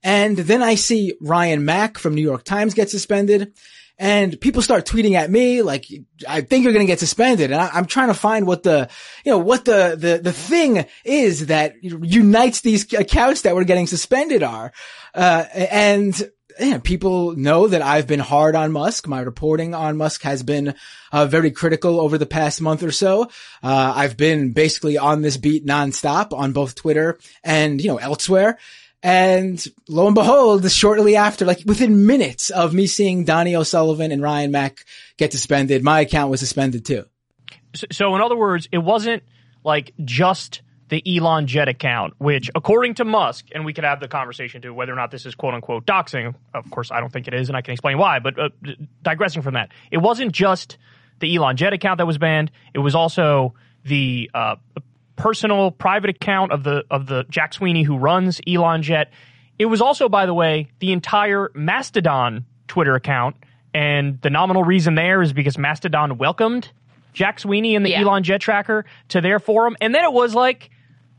And then I see Ryan Mac from New York Times get suspended and people start tweeting at me like, I think you're going to get suspended. And I, I'm trying to find what the, you know, what the, the, the thing is that unites these accounts that were getting suspended are. Uh, and yeah, people know that I've been hard on Musk. My reporting on Musk has been uh, very critical over the past month or so. Uh, I've been basically on this beat nonstop on both Twitter and, you know, elsewhere. And lo and behold, shortly after, like within minutes of me seeing Donie O'Sullivan and Ryan Mac get suspended, my account was suspended too. So, so in other words, it wasn't like just the Elon Jet account, which according to Musk, and we could have the conversation to whether or not this is quote unquote doxing. Of course, I don't think it is, and I can explain why. But uh, digressing from that, it wasn't just the Elon Jet account that was banned. It was also the uh personal private account of the of the Jack Sweeney who runs Elon Jet. It was also, by the way, the entire Mastodon Twitter account, and the nominal reason there is because Mastodon welcomed Jack Sweeney and the yeah. Elon Jet Tracker to their forum. And then it was like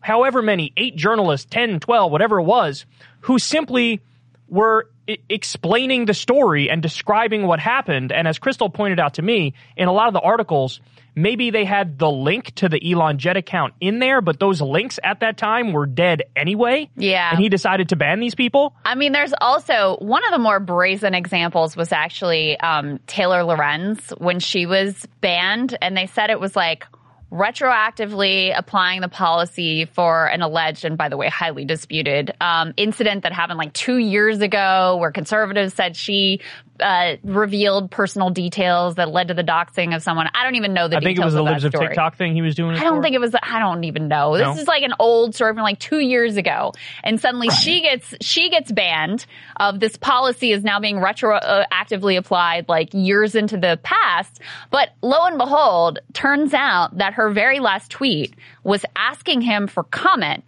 however many, eight journalists, ten, twelve, whatever it was, who simply were I- explaining the story and describing what happened. And as Crystal pointed out to me, in a lot of the articles, maybe they had the link to the Elon Jet account in there, but those links at that time were dead anyway. Yeah. And he decided to ban these people. I mean, there's also one of the more brazen examples was actually um, Taylor Lorenz when she was banned. And they said it was like retroactively applying the policy for an alleged, and by the way, highly disputed um, incident that happened like two years ago where conservatives said she Uh, revealed personal details that led to the doxing of someone. I don't even know the I details of that I think it was the Libs of TikTok thing he was doing. I don't for. think it was, I don't even know. This no? is like an old story from like two years ago. And suddenly right. she gets, she gets banned of this policy is now being retroactively applied like years into the past. But lo and behold, turns out that her very last tweet was asking him for comment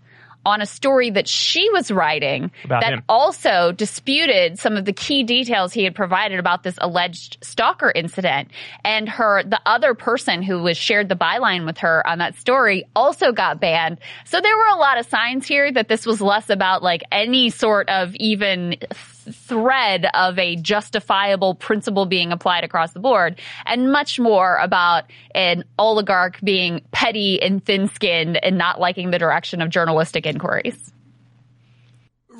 on a story that she was writing about that him. also disputed some of the key details he had provided about this alleged stalker incident. And her, the other person who was shared the byline with her on that story also got banned. So there were a lot of signs here that this was less about like any sort of even thread of a justifiable principle being applied across the board and much more about an oligarch being petty and thin-skinned and not liking the direction of journalistic inquiries.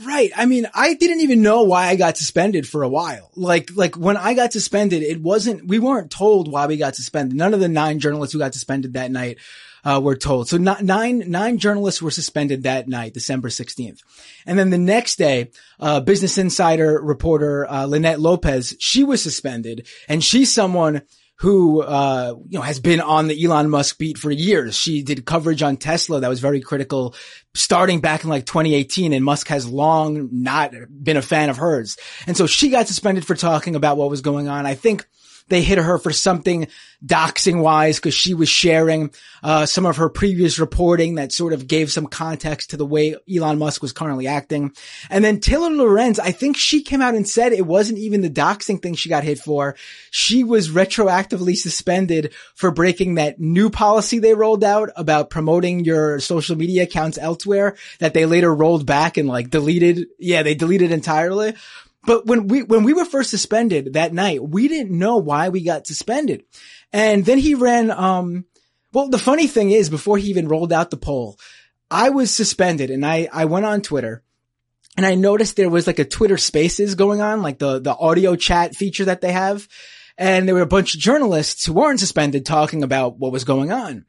Right. I mean, I didn't even know why I got suspended for a while. Like, like when I got suspended, it wasn't, we weren't told why we got suspended. None of the nine journalists who got suspended that night Uh, we're told. So not, nine, nine journalists were suspended that night, December sixteenth. And then the next day, uh, Business Insider reporter, uh, Lynette Lopez, she was suspended, and she's someone who, uh, you know, has been on the Elon Musk beat for years. She did coverage on Tesla that was very critical starting back in like twenty eighteen, and Musk has long not been a fan of hers. And so she got suspended for talking about what was going on. I think they hit her for something doxing wise because she was sharing uh some of her previous reporting that sort of gave some context to the way Elon Musk was currently acting. And then Taylor Lorenz, I think she came out and said it wasn't even the doxing thing she got hit for. She was retroactively suspended for breaking that new policy they rolled out about promoting your social media accounts elsewhere that they later rolled back and like deleted. Yeah, they deleted entirely. But when we, when we were first suspended that night, we didn't know why we got suspended. And then he ran, um, well, the funny thing is before he even rolled out the poll, I was suspended and I, I went on Twitter and I noticed there was like a Twitter Spaces going on, like the, the audio chat feature that they have. And there were a bunch of journalists who weren't suspended talking about what was going on.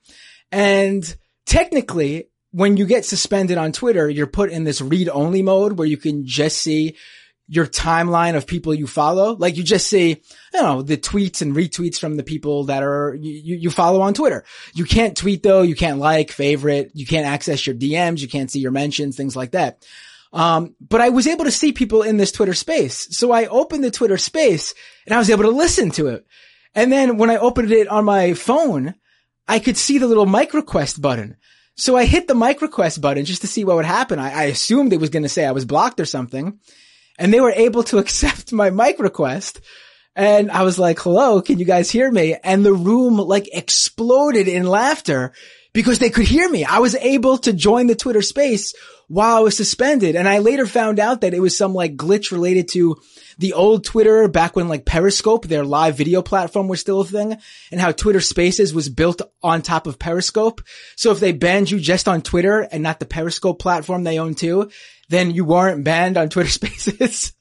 And technically when you get suspended on Twitter, you're put in this read only mode where you can just see your timeline of people you follow. Like you just see, you know, the tweets and retweets from the people that are, you, you follow on Twitter. You can't tweet though. You can't like, favorite. You can't access your D Ms. You can't see your mentions, things like that. Um, but I was able to see people in this Twitter space. So I opened the Twitter space and I was able to listen to it. And then when I opened it on my phone, I could see the little mic request button. So I hit the mic request button just to see what would happen. I, I assumed it was going to say I was blocked or something. And they were able to accept my mic request. And I was like, hello, can you guys hear me? And the room like exploded in laughter because they could hear me. I was able to join the Twitter space while I was suspended. And I later found out that it was some like glitch related to the old Twitter back when like Periscope, their live video platform, was still a thing, and how Twitter Spaces was built on top of Periscope. So if they banned you just on Twitter and not the Periscope platform they own too, then you weren't banned on Twitter Spaces.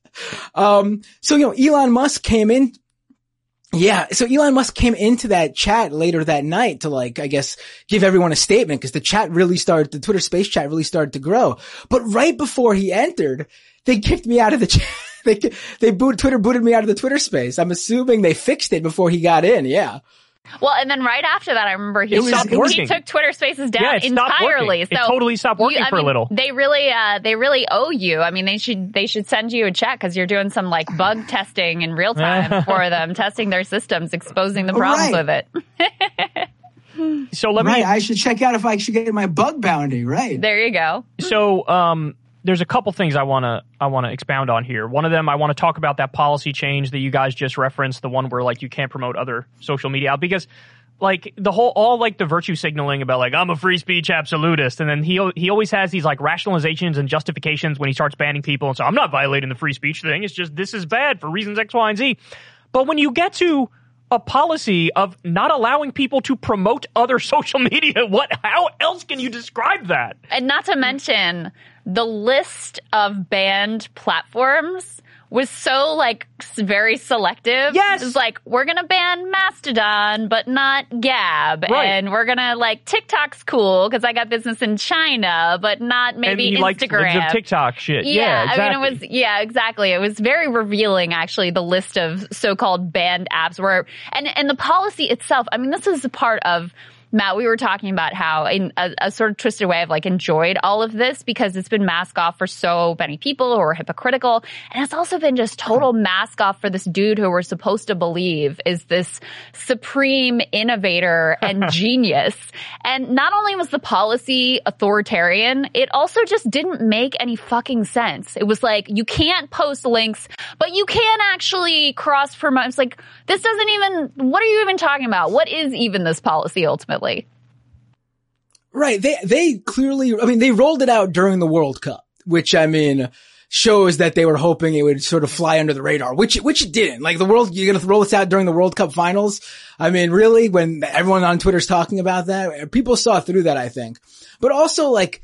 um, so, you know, Elon Musk came in. Yeah. So Elon Musk came into that chat later that night to like, I guess, give everyone a statement because the chat really started, the Twitter space chat really started to grow. But right before he entered, they kicked me out of the chat. they, they booted, Twitter booted me out of the Twitter space. I'm assuming they fixed it before he got in. Yeah. Well, and then right after that, I remember he, was, he took Twitter Spaces down yeah, it entirely. So it totally stopped working you, I for mean, a little. They really, uh, they really owe you. I mean, they should, they should send you a check because you're doing some like bug testing in real time for them, testing their systems, exposing the problems right. with it. So let me. Right, I should check out if I should get my bug bounty. Right there, you go. So um, there's a couple things I wanna, I wanna expound on here. One of them, I want to talk about that policy change that you guys just referenced, the one where like you can't promote other social media out, because like the whole, all like the virtue signaling about like, I'm a free speech absolutist. And then he, he always has these like rationalizations and justifications when he starts banning people. And so I'm not violating the free speech thing. It's just, this is bad for reasons X, Y, and Z. But when you get to a policy of not allowing people to promote other social media, what, how else can you describe that? And not to mention the list of banned platforms was so, like, very selective. Yes. It was like, we're going to ban Mastodon, but not Gab. Right. And we're going to, like, TikTok's cool because I got business in China, but not maybe and Instagram. And TikTok shit. Yeah, yeah exactly. I mean, it was, yeah, exactly. It was very revealing, actually, the list of so-called banned apps where, and, and the policy itself, I mean, this is a part of, Matt, we were talking about how in a, a sort of twisted way I've like enjoyed all of this because it's been mask off for so many people who are hypocritical. And it's also been just total mask off for this dude who we're supposed to believe is this supreme innovator and genius. And not only was the policy authoritarian, it also just didn't make any fucking sense. It was like, you can't post links, but you can actually cross promote. It's like, this doesn't even, what are you even talking about? What is even this policy ultimately? Right. They, they clearly, I mean, they rolled it out during the World Cup, which I mean, shows that they were hoping it would sort of fly under the radar, which, which it didn't. Like the world, you're going to roll this out during the World Cup finals. I mean, really, when everyone on Twitter's talking about that, people saw through that, I think. But also like,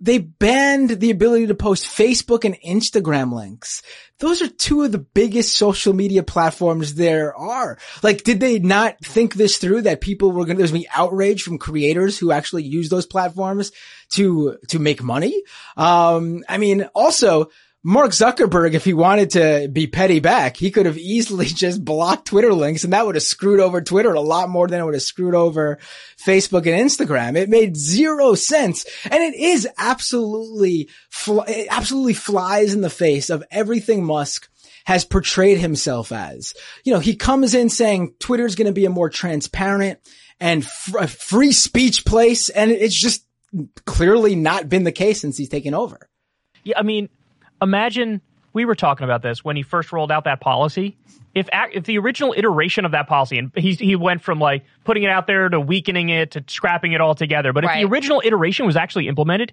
they banned the ability to post Facebook and Instagram links. Those are two of the biggest social media platforms there are. Like, did they not think this through, that people were going to, there's going to be outrage from creators who actually use those platforms to, to make money? Um, I mean, also, Mark Zuckerberg, if he wanted to be petty back, he could have easily just blocked Twitter links, and that would have screwed over Twitter a lot more than it would have screwed over Facebook and Instagram. It made zero sense. And it is absolutely, it absolutely flies in the face of everything Musk has portrayed himself as. You know, he comes in saying Twitter's going to be a more transparent and fr- free speech place. And it's just clearly not been the case since he's taken over. Yeah. I mean, imagine, we were talking about this when he first rolled out that policy. If if the original iteration of that policy, and he he went from like putting it out there to weakening it to scrapping it all together. But right. if the original iteration was actually implemented,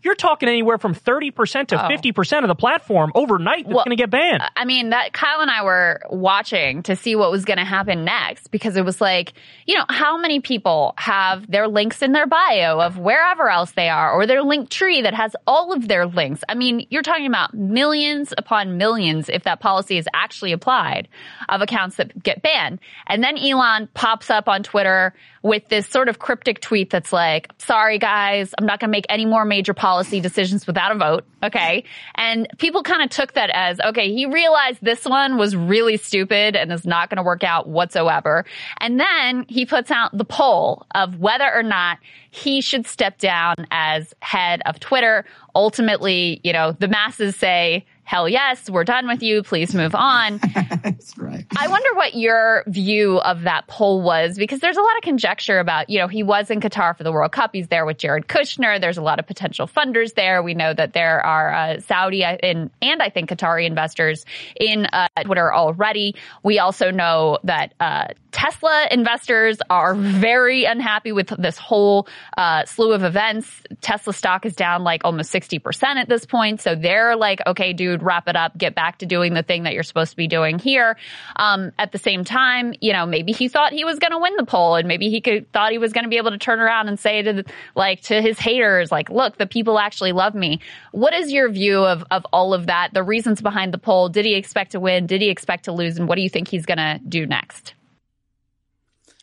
you're talking anywhere from thirty percent to oh. fifty percent of the platform overnight that's well, going to get banned. I mean, that Kyle and I were watching to see what was going to happen next, because it was like, you know, how many people have their links in their bio of wherever else they are, or their link tree that has all of their links? I mean, you're talking about millions upon millions, if that policy is actually applied, of accounts that get banned. And then Elon pops up on Twitter with this sort of cryptic tweet that's like, sorry, guys, I'm not going to make any more major policies. policy decisions without a vote. Okay. And people kind of took that as, okay, he realized this one was really stupid and is not going to work out whatsoever. And then he puts out the poll of whether or not he should step down as head of Twitter. Ultimately, you know, the masses say, hell yes, we're done with you. Please move on. That's right. I wonder what your view of that poll was, because there's a lot of conjecture about, you know, he was in Qatar for the World Cup. He's there with Jared Kushner. There's a lot of potential funders there. We know that there are uh, Saudi and, and I think Qatari investors in uh, Twitter already. We also know that uh, Tesla investors are very unhappy with this whole uh, slew of events. Tesla stock is down like almost sixty percent at this point. So they're like, okay, dude, wrap it up, get back to doing the thing that you're supposed to be doing here. Um, at the same time, you know, maybe he thought he was going to win the poll, and maybe he could thought he was going to be able to turn around and say to the, like to his haters, like, look, the people actually love me. What is your view of, of all of that? The reasons behind the poll? Did he expect to win? Did he expect to lose? And what do you think he's going to do next?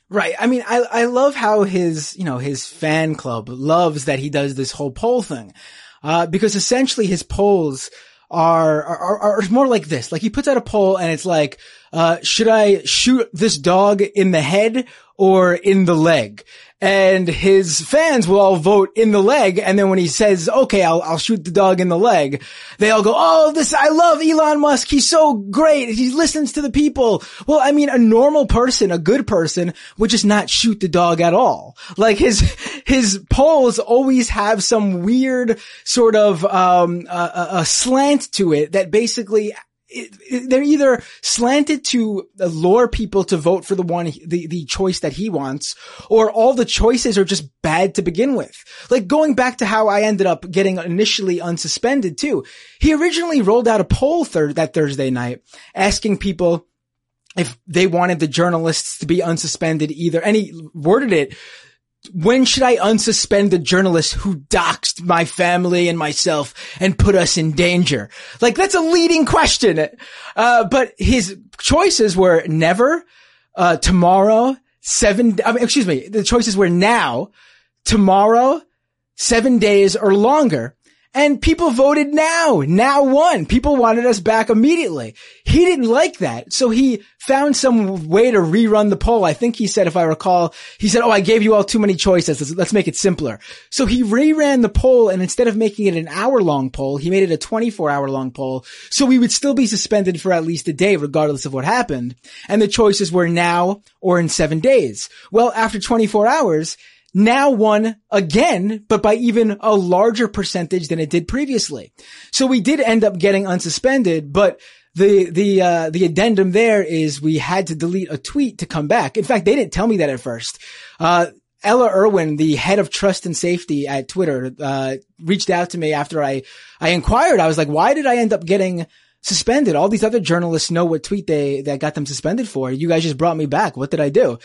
Right. I mean, I, I love how his, you know, his fan club loves that he does this whole poll thing, uh, because essentially his polls Are, are, are more like this. Like, he puts out a poll and it's like, uh, should I shoot this dog in the head or in the leg? And his fans will all vote in the leg. And then when he says, okay, I'll, I'll shoot the dog in the leg, they all go, oh, this, I love Elon Musk. He's so great. He listens to the people. Well, I mean, a normal person, a good person would just not shoot the dog at all. Like, his, his polls always have some weird sort of, um, a, a slant to it that basically It, it, they're either slanted to lure people to vote for the one, the, the choice that he wants, or all the choices are just bad to begin with. Like going back to how I ended up getting initially unsuspended too. He originally rolled out a poll thir- that Thursday night asking people if they wanted the journalists to be unsuspended either, and he worded it, when should I unsuspend the journalist who doxed my family and myself and put us in danger? Like, that's a leading question. Uh, but his choices were never, uh, tomorrow, seven, I mean, excuse me, the choices were now, tomorrow, seven days or longer. And people voted now, now won. People wanted us back immediately. He didn't like that. So he found some way to rerun the poll. I think he said, if I recall, he said, oh, I gave you all too many choices. Let's make it simpler. So he reran the poll, and instead of making it an hour long poll, he made it a twenty-four hour long poll. So we would still be suspended for at least a day, regardless of what happened. And the choices were now or in seven days. Well, after twenty-four hours, now won again, but by even a larger percentage than it did previously. So we did end up getting unsuspended, but the, the, uh, the addendum there is we had to delete a tweet to come back. In fact, they didn't tell me that at first. Uh, Ella Irwin, the head of trust and safety at Twitter, uh, reached out to me after I, I inquired. I was like, why did I end up getting suspended? All these other journalists know what tweet they, that got them suspended for. You guys just brought me back. What did I do?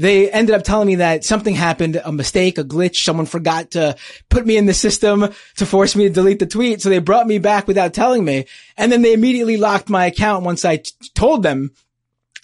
They ended up telling me that something happened, a mistake, a glitch. Someone forgot to put me in the system to force me to delete the tweet. So they brought me back without telling me. And then they immediately locked my account once I t- told them.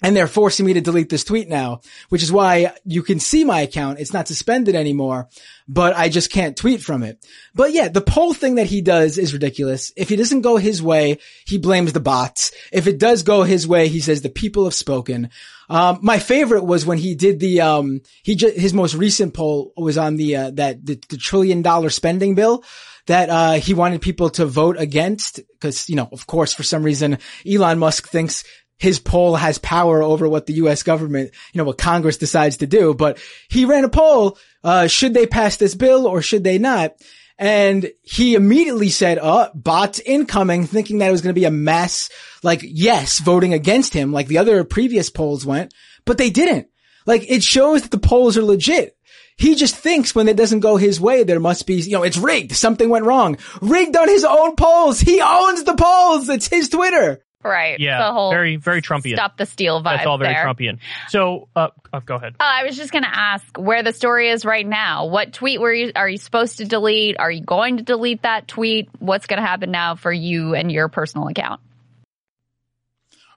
And they're forcing me to delete this tweet now, which is why you can see my account. It's not suspended anymore, but I just can't tweet from it. But yeah, the poll thing that he does is ridiculous. If it doesn't go his way, he blames the bots. If it does go his way, he says the people have spoken. Um, my favorite was when he did the, um, he ju- his most recent poll was on the, uh, that, the, the trillion dollar spending bill that, uh, he wanted people to vote against. Cause, you know, of course, for some reason, Elon Musk thinks his poll has power over what the U S government, you know, what Congress decides to do. But he ran a poll, uh, should they pass this bill or should they not? And he immediately said, uh, bots incoming, thinking that it was going to be a mass, like, yes, voting against him, like the other previous polls went, but they didn't. Like, it shows that the polls are legit. He just thinks when it doesn't go his way, there must be, you know, it's rigged. Something went wrong. Rigged on his own polls. He owns the polls. It's his Twitter. Right. Yeah. The whole very, very Trumpian. Stop the steal vibe. That's all very there. Trumpian. So, uh, oh, go ahead. Uh, I was just going to ask where the story is right now. What tweet were you? Are you supposed to delete? Are you going to delete that tweet? What's going to happen now for you and your personal account?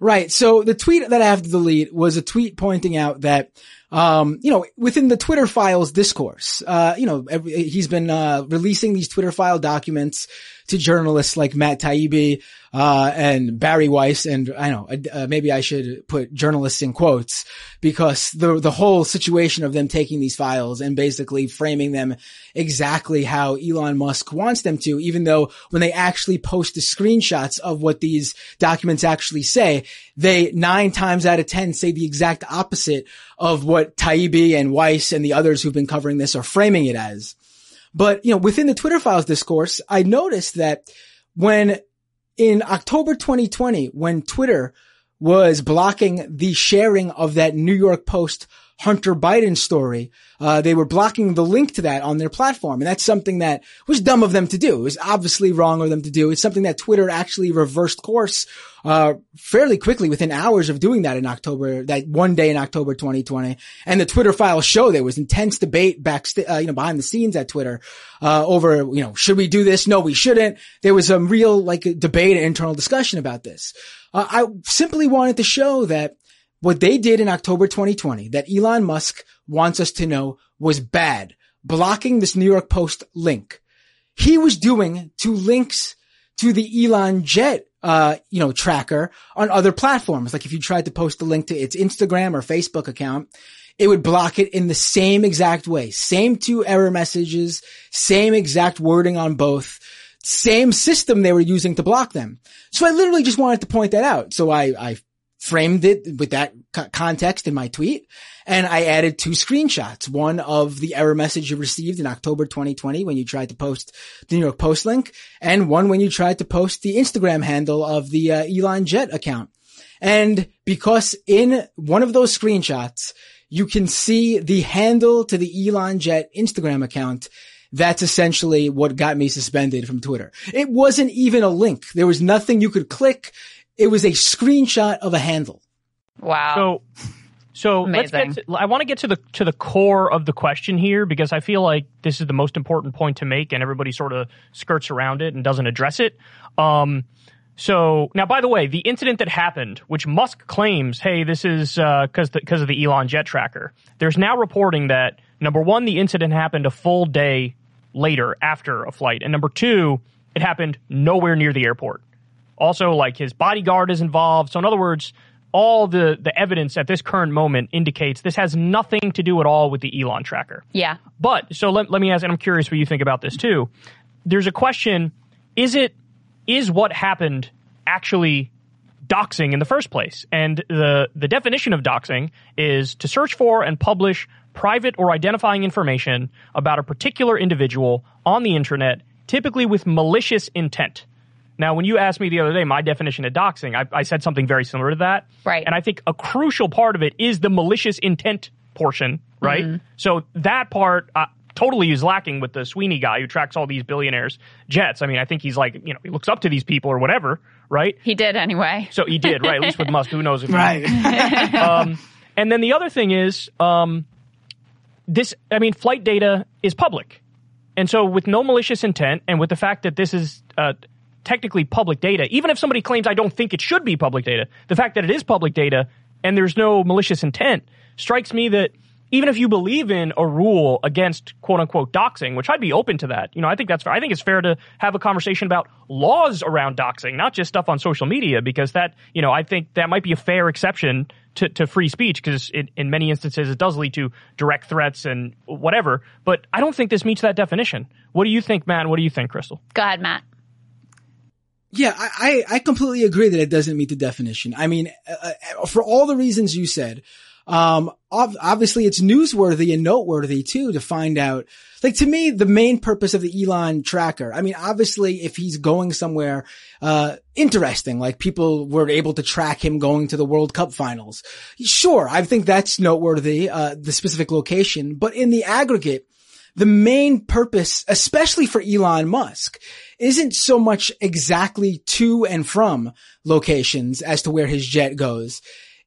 Right. So the tweet that I have to delete was a tweet pointing out that, um, you know, within the Twitter files discourse, uh, you know, every, he's been, uh, releasing these Twitter file documents to journalists like Matt Taibbi, uh, and Barry Weiss. And I know, uh, maybe I should put journalists in quotes because the, the whole situation of them taking these files and basically framing them exactly how Elon Musk wants them to, even though when they actually post the screenshots of what these documents actually say, they nine times out of ten say the exact opposite of what Taibbi and Weiss and the others who've been covering this are framing it as. But, you know, within the Twitter files discourse, I noticed that when in October twenty twenty, when Twitter was blocking the sharing of that New York Post Hunter Biden story, uh, they were blocking the link to that on their platform. And that's something that was dumb of them to do. It was obviously wrong of them to do. It's something that Twitter actually reversed course, uh, fairly quickly within hours of doing that in October, that one day in October twenty twenty. And the Twitter files show there was intense debate back, uh, you know, behind the scenes at Twitter, uh, over, you know, should we do this? No, we shouldn't. There was a real, like, debate and internal discussion about this. Uh, I simply wanted to show that what they did in October twenty twenty that Elon Musk wants us to know was bad, blocking this New York Post link. He was doing to links to the Elon Jet, uh, you know, tracker on other platforms. Like if you tried to post a link to its Instagram or Facebook account, it would block it in the same exact way. Same two error messages, same exact wording on both. Same system they were using to block them. So I literally just wanted to point that out. So I, I framed it with that co- context in my tweet. And I added two screenshots, one of the error message you received in October twenty twenty when you tried to post the New York Post link, and one when you tried to post the Instagram handle of the uh, Elon Jet account. And because in one of those screenshots, you can see the handle to the Elon Jet Instagram account. That's essentially what got me suspended from Twitter. It wasn't even a link. There was nothing you could click. It was a screenshot of a handle. Wow. So, so let's get to, I want to get to the to the core of the question here, because I feel like this is the most important point to make, and everybody sort of skirts around it and doesn't address it. Um, so now, by the way, the incident that happened, which Musk claims, hey, this is because uh, because of the Elon Jet tracker. There's now reporting that, number one, the incident happened a full day later after a flight. And number two, it happened nowhere near the airport. Also, like, his bodyguard is involved. So in other words, all the, the evidence at this current moment indicates this has nothing to do at all with the Elon tracker. Yeah. But so let, let me ask, and I'm curious what you think about this too. There's a question, is it, is what happened actually doxing in the first place? And the, the definition of doxing is to search for and publish private or identifying information about a particular individual on the internet, typically with malicious intent. Now, when you asked me the other day my definition of doxing, I, I said something very similar to that. Right. And I think a crucial part of it is the malicious intent portion, right? Mm-hmm. So that part uh, totally is lacking with the Sweeney guy who tracks all these billionaires' jets. I mean, I think he's like, you know, he looks up to these people or whatever, right? He did anyway. So he did, right? At least with Musk, who knows? If right. um, and then the other thing is... Um, This, I mean, flight data is public. And so with no malicious intent and with the fact that this is uh, technically public data, even if somebody claims I don't think it should be public data, the fact that it is public data and there's no malicious intent strikes me that even if you believe in a rule against quote unquote doxing, which I'd be open to that. You know, I think that's fair. I think it's fair to have a conversation about laws around doxing, not just stuff on social media, because that, you know, I think that might be a fair exception To, to free speech, because in many instances it does lead to direct threats and whatever. But I don't think this meets that definition. What do you think, Matt? What do you think, Crystal? Go ahead, Matt. Yeah, I, I completely agree that it doesn't meet the definition. I mean, uh, for all the reasons you said, um, ob- obviously it's newsworthy and noteworthy too to find out. Like, to me, the main purpose of the Elon tracker, I mean, obviously if he's going somewhere, uh, interesting, like people were able to track him going to the World Cup finals. Sure, I think that's noteworthy, uh, the specific location, but in the aggregate, the main purpose, especially for Elon Musk, isn't so much exactly to and from locations as to where his jet goes.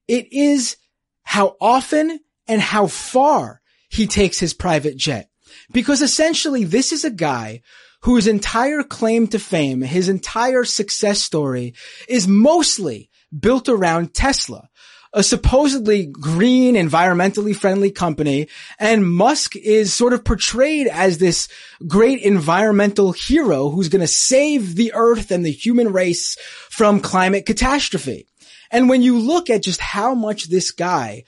It is how often and how far he takes his private jet. Because essentially, this is a guy whose entire claim to fame, his entire success story, is mostly built around Tesla, a supposedly green, environmentally friendly company. And Musk is sort of portrayed as this great environmental hero who's going to save the earth and the human race from climate catastrophe. And when you look at just how much this guy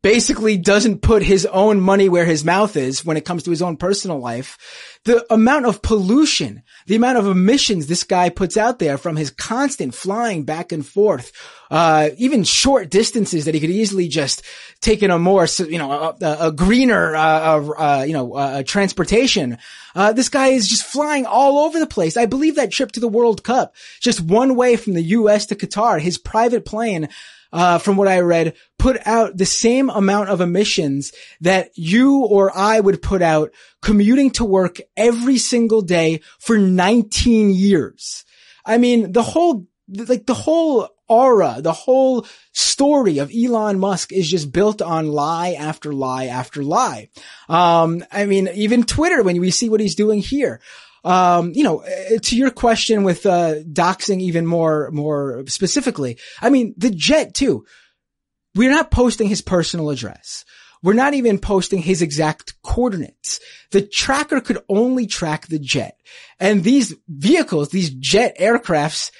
basically doesn't put his own money where his mouth is when it comes to his own personal life, the amount of pollution, the amount of emissions this guy puts out there from his constant flying back and forth, uh, even short distances that he could easily just take in a more, you know, a, a greener, uh, uh, you know, uh, transportation. Uh, this guy is just flying all over the place. I believe that trip to the World Cup, just one way from the U S to Qatar, his private plane, Uh, from what I read, put out the same amount of emissions that you or I would put out commuting to work every single day for nineteen years. I mean, the whole, like the whole aura, the whole story of Elon Musk is just built on lie after lie after lie. Um, I mean, even Twitter, when we see what he's doing here. Um, you know, to your question with, uh, doxing even more, more specifically, I mean, the jet too. We're not posting his personal address. We're not even posting his exact coordinates. The tracker could only track the jet. And these vehicles, these jet aircrafts,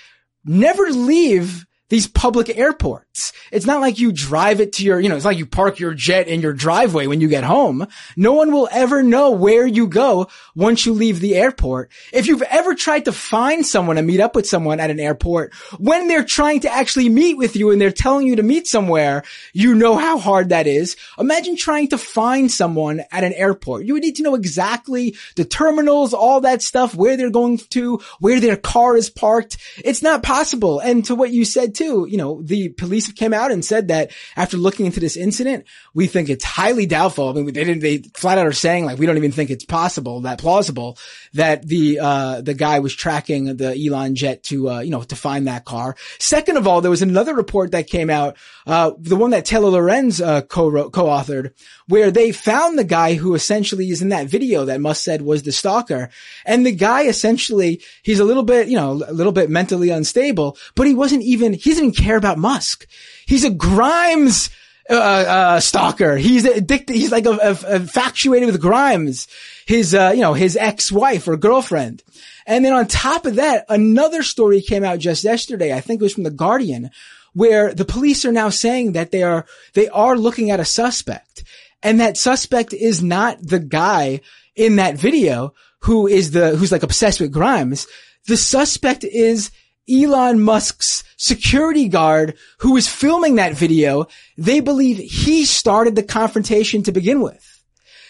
never leave these public airports. It's not like you drive it to your, you know, it's like you park your jet in your driveway when you get home. No one will ever know where you go once you leave the airport. If you've ever tried to find someone and meet up with someone at an airport, when they're trying to actually meet with you and they're telling you to meet somewhere, you know how hard that is. Imagine trying to find someone at an airport. You would need to know exactly the terminals, all that stuff, where they're going to, where their car is parked. It's not possible. And to what you said too, you know, the police came out and said that after looking into this incident, we think it's highly doubtful. I mean, they didn't, they flat out are saying, like, we don't even think it's possible, that plausible, that the, uh, the guy was tracking the Elon jet to, uh, you know, to find that car. Second of all, there was another report that came out, uh, the one that Taylor Lorenz, uh, co-wrote, co-authored, where they found the guy who essentially is in that video that Musk said was the stalker. And the guy essentially, he's a little bit, you know, a little bit mentally unstable, but he wasn't even, he doesn't even care about Musk. He's a Grimes uh, uh stalker. He's addicted. He's like a, a, infatuated with Grimes, his, uh, you know, his ex-wife or girlfriend. And then on top of that, another story came out just yesterday. I think it was from The Guardian, where the police are now saying that they are, they are looking at a suspect, and that suspect is not the guy in that video who is the, who's like obsessed with Grimes. The suspect is Elon Musk's security guard who was filming that video. They believe he started the confrontation to begin with.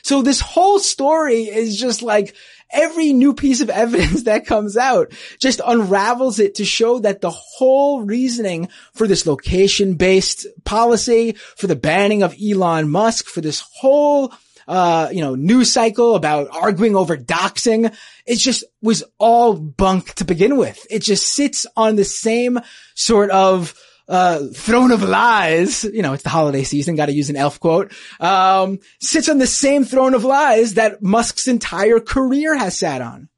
So this whole story is just like, every new piece of evidence that comes out just unravels it to show that the whole reasoning for this location-based policy, for the banning of Elon Musk, for this whole uh, you know, news cycle about arguing over doxing, it just was all bunk to begin with. It just sits on the same sort of Uh, throne of lies, you know, it's the holiday season, gotta use an elf quote, um, sits on the same throne of lies that Musk's entire career has sat on.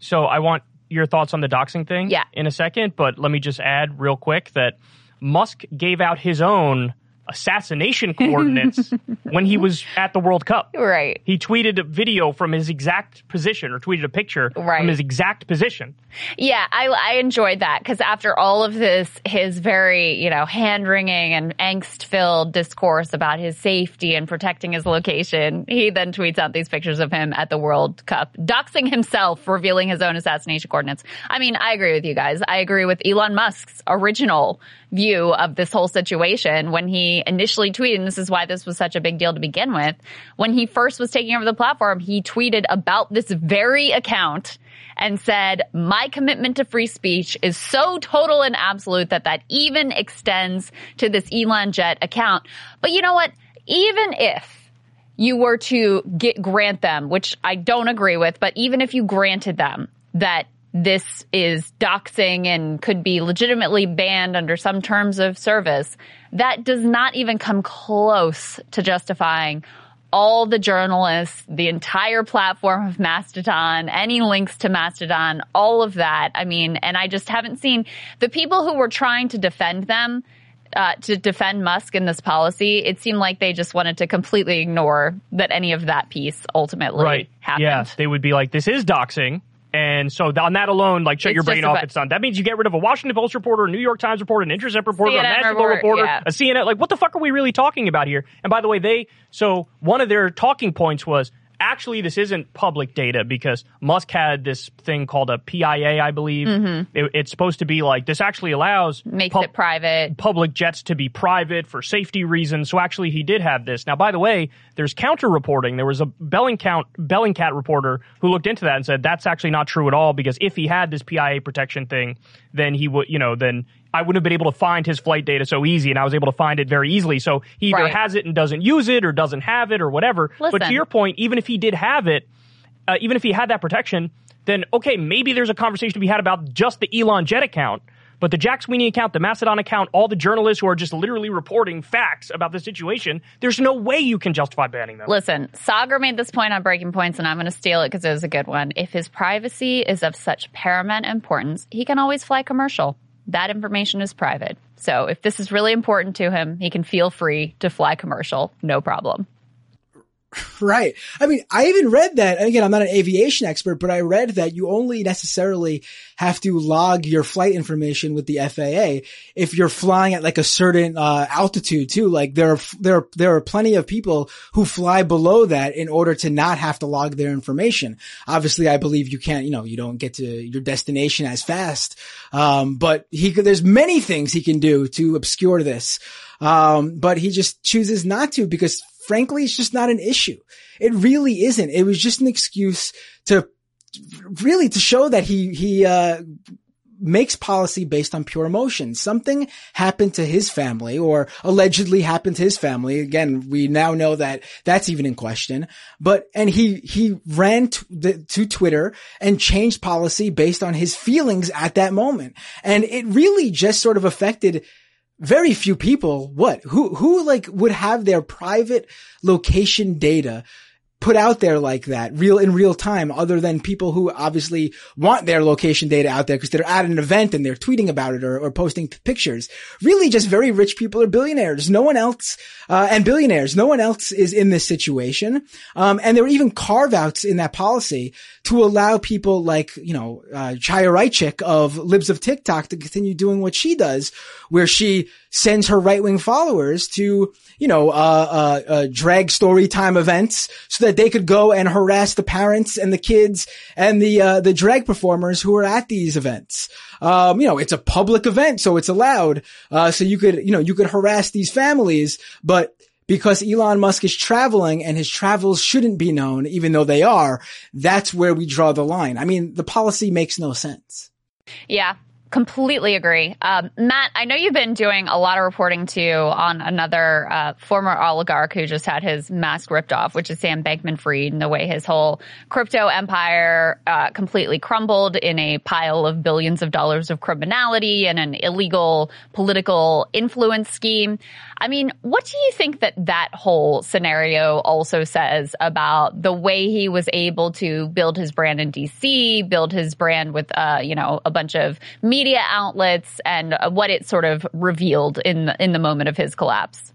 So I want your thoughts on the doxing thing yeah. in a second, but let me just add real quick that Musk gave out his own assassination coordinates when he was at the World Cup. Right. He tweeted a video from his exact position, or tweeted a picture right. from his exact position. Yeah, I, I enjoyed that, because after all of this, his very, you know, hand-wringing and angst-filled discourse about his safety and protecting his location, he then tweets out these pictures of him at the World Cup, doxing himself, revealing his own assassination coordinates. I mean, I agree with you guys. I agree with Elon Musk's original view of this whole situation when he initially tweeted, and this is why this was such a big deal to begin with, when he first was taking over the platform, he tweeted about this very account and said, "My commitment to free speech is so total and absolute that that even extends to this Elon Jet account." But you know what? Even if you were to get, grant them, which I don't agree with, but even if you granted them that this is doxing and could be legitimately banned under some terms of service, that does not even come close to justifying all the journalists, the entire platform of Mastodon, any links to Mastodon, all of that. I mean, and I just haven't seen the people who were trying to defend them, uh, to defend Musk in this policy. It seemed like they just wanted to completely ignore that any of that piece ultimately right. happened. Yeah, they would be like, this is doxing. And so on that alone, like, shut it's your brain off, it's done. That means you get rid of a Washington Post reporter, a New York Times reporter, an Intercept reporter, C N N a National reporter, yeah. a C N N. Like, what the fuck are we really talking about here? And by the way, they, so one of their talking points was, actually, this isn't public data, because Musk had this thing called a P I A, I believe. Mm-hmm. it, it's supposed to be like, this actually allows... Makes pub- it private. Public jets to be private for safety reasons. So actually, he did have this. Now, by the way, there's counter-reporting. There was a Bellingcat, Bellingcat reporter who looked into that and said, that's actually not true at all, because if he had this P I A protection thing, then he would, you know, then... I wouldn't have been able to find his flight data so easy, and I was able to find it very easily. So he either right. has it and doesn't use it, or doesn't have it, or whatever. Listen. But to your point, even if he did have it, uh, even if he had that protection, then, okay, maybe there's a conversation to be had about just the Elon Jet account. But the Jack Sweeney account, the Mastodon account, all the journalists who are just literally reporting facts about the situation, there's no way you can justify banning them. Listen, Sagar made this point on Breaking Points, and I'm going to steal it because it was a good one. If his privacy is of such paramount importance, he can always fly commercial. That information is private. So if this is really important to him, he can feel free to fly commercial. No problem. Right. I mean, I even read that, and again, I'm not an aviation expert, but I read that you only necessarily have to log your flight information with the F A A if you're flying at like a certain uh, altitude too. Like there are, there are, there are plenty of people who fly below that in order to not have to log their information. Obviously, I believe you can't, you know, you don't get to your destination as fast. Um, but he could, there's many things he can do to obscure this. Um, but he just chooses not to because frankly, it's just not an issue. It really isn't. It was just an excuse to really to show that he, he, uh, makes policy based on pure emotion. Something happened to his family or allegedly happened to his family. Again, we now know that that's even in question, but, and he, he ran to, the, to Twitter and changed policy based on his feelings at that moment. And it really just sort of affected very few people. What? Who, who like would have their private location data put out there like that, real in real time, other than people who obviously want their location data out there because they're at an event and they're tweeting about it or, or posting pictures. Really just very rich people or billionaires. No one else, uh, and billionaires, no one else is in this situation. Um, and there were even carve outs in that policy to allow people like, you know, uh, Chaya Rychik of Libs of TikTok to continue doing what she does, where she sends her right wing followers to, you know, uh, uh, uh, drag story time events so that they could go and harass the parents and the kids and the, uh, the drag performers who are at these events. Um, you know, it's a public event, so it's allowed. Uh, so you could, you know, you could harass these families, but because Elon Musk is traveling and his travels shouldn't be known, even though they are, that's where we draw the line. I mean, the policy makes no sense. Yeah. Completely agree. Um, Matt, I know you've been doing a lot of reporting, too, on another uh, former oligarch who just had his mask ripped off, which is Sam Bankman-Fried, and the way his whole crypto empire uh, completely crumbled in a pile of billions of dollars of criminality and an illegal political influence scheme. I mean, what do you think that that whole scenario also says about the way he was able to build his brand in D C, build his brand with, uh, you know, a bunch of media media outlets and what it sort of revealed in the, in the moment of his collapse?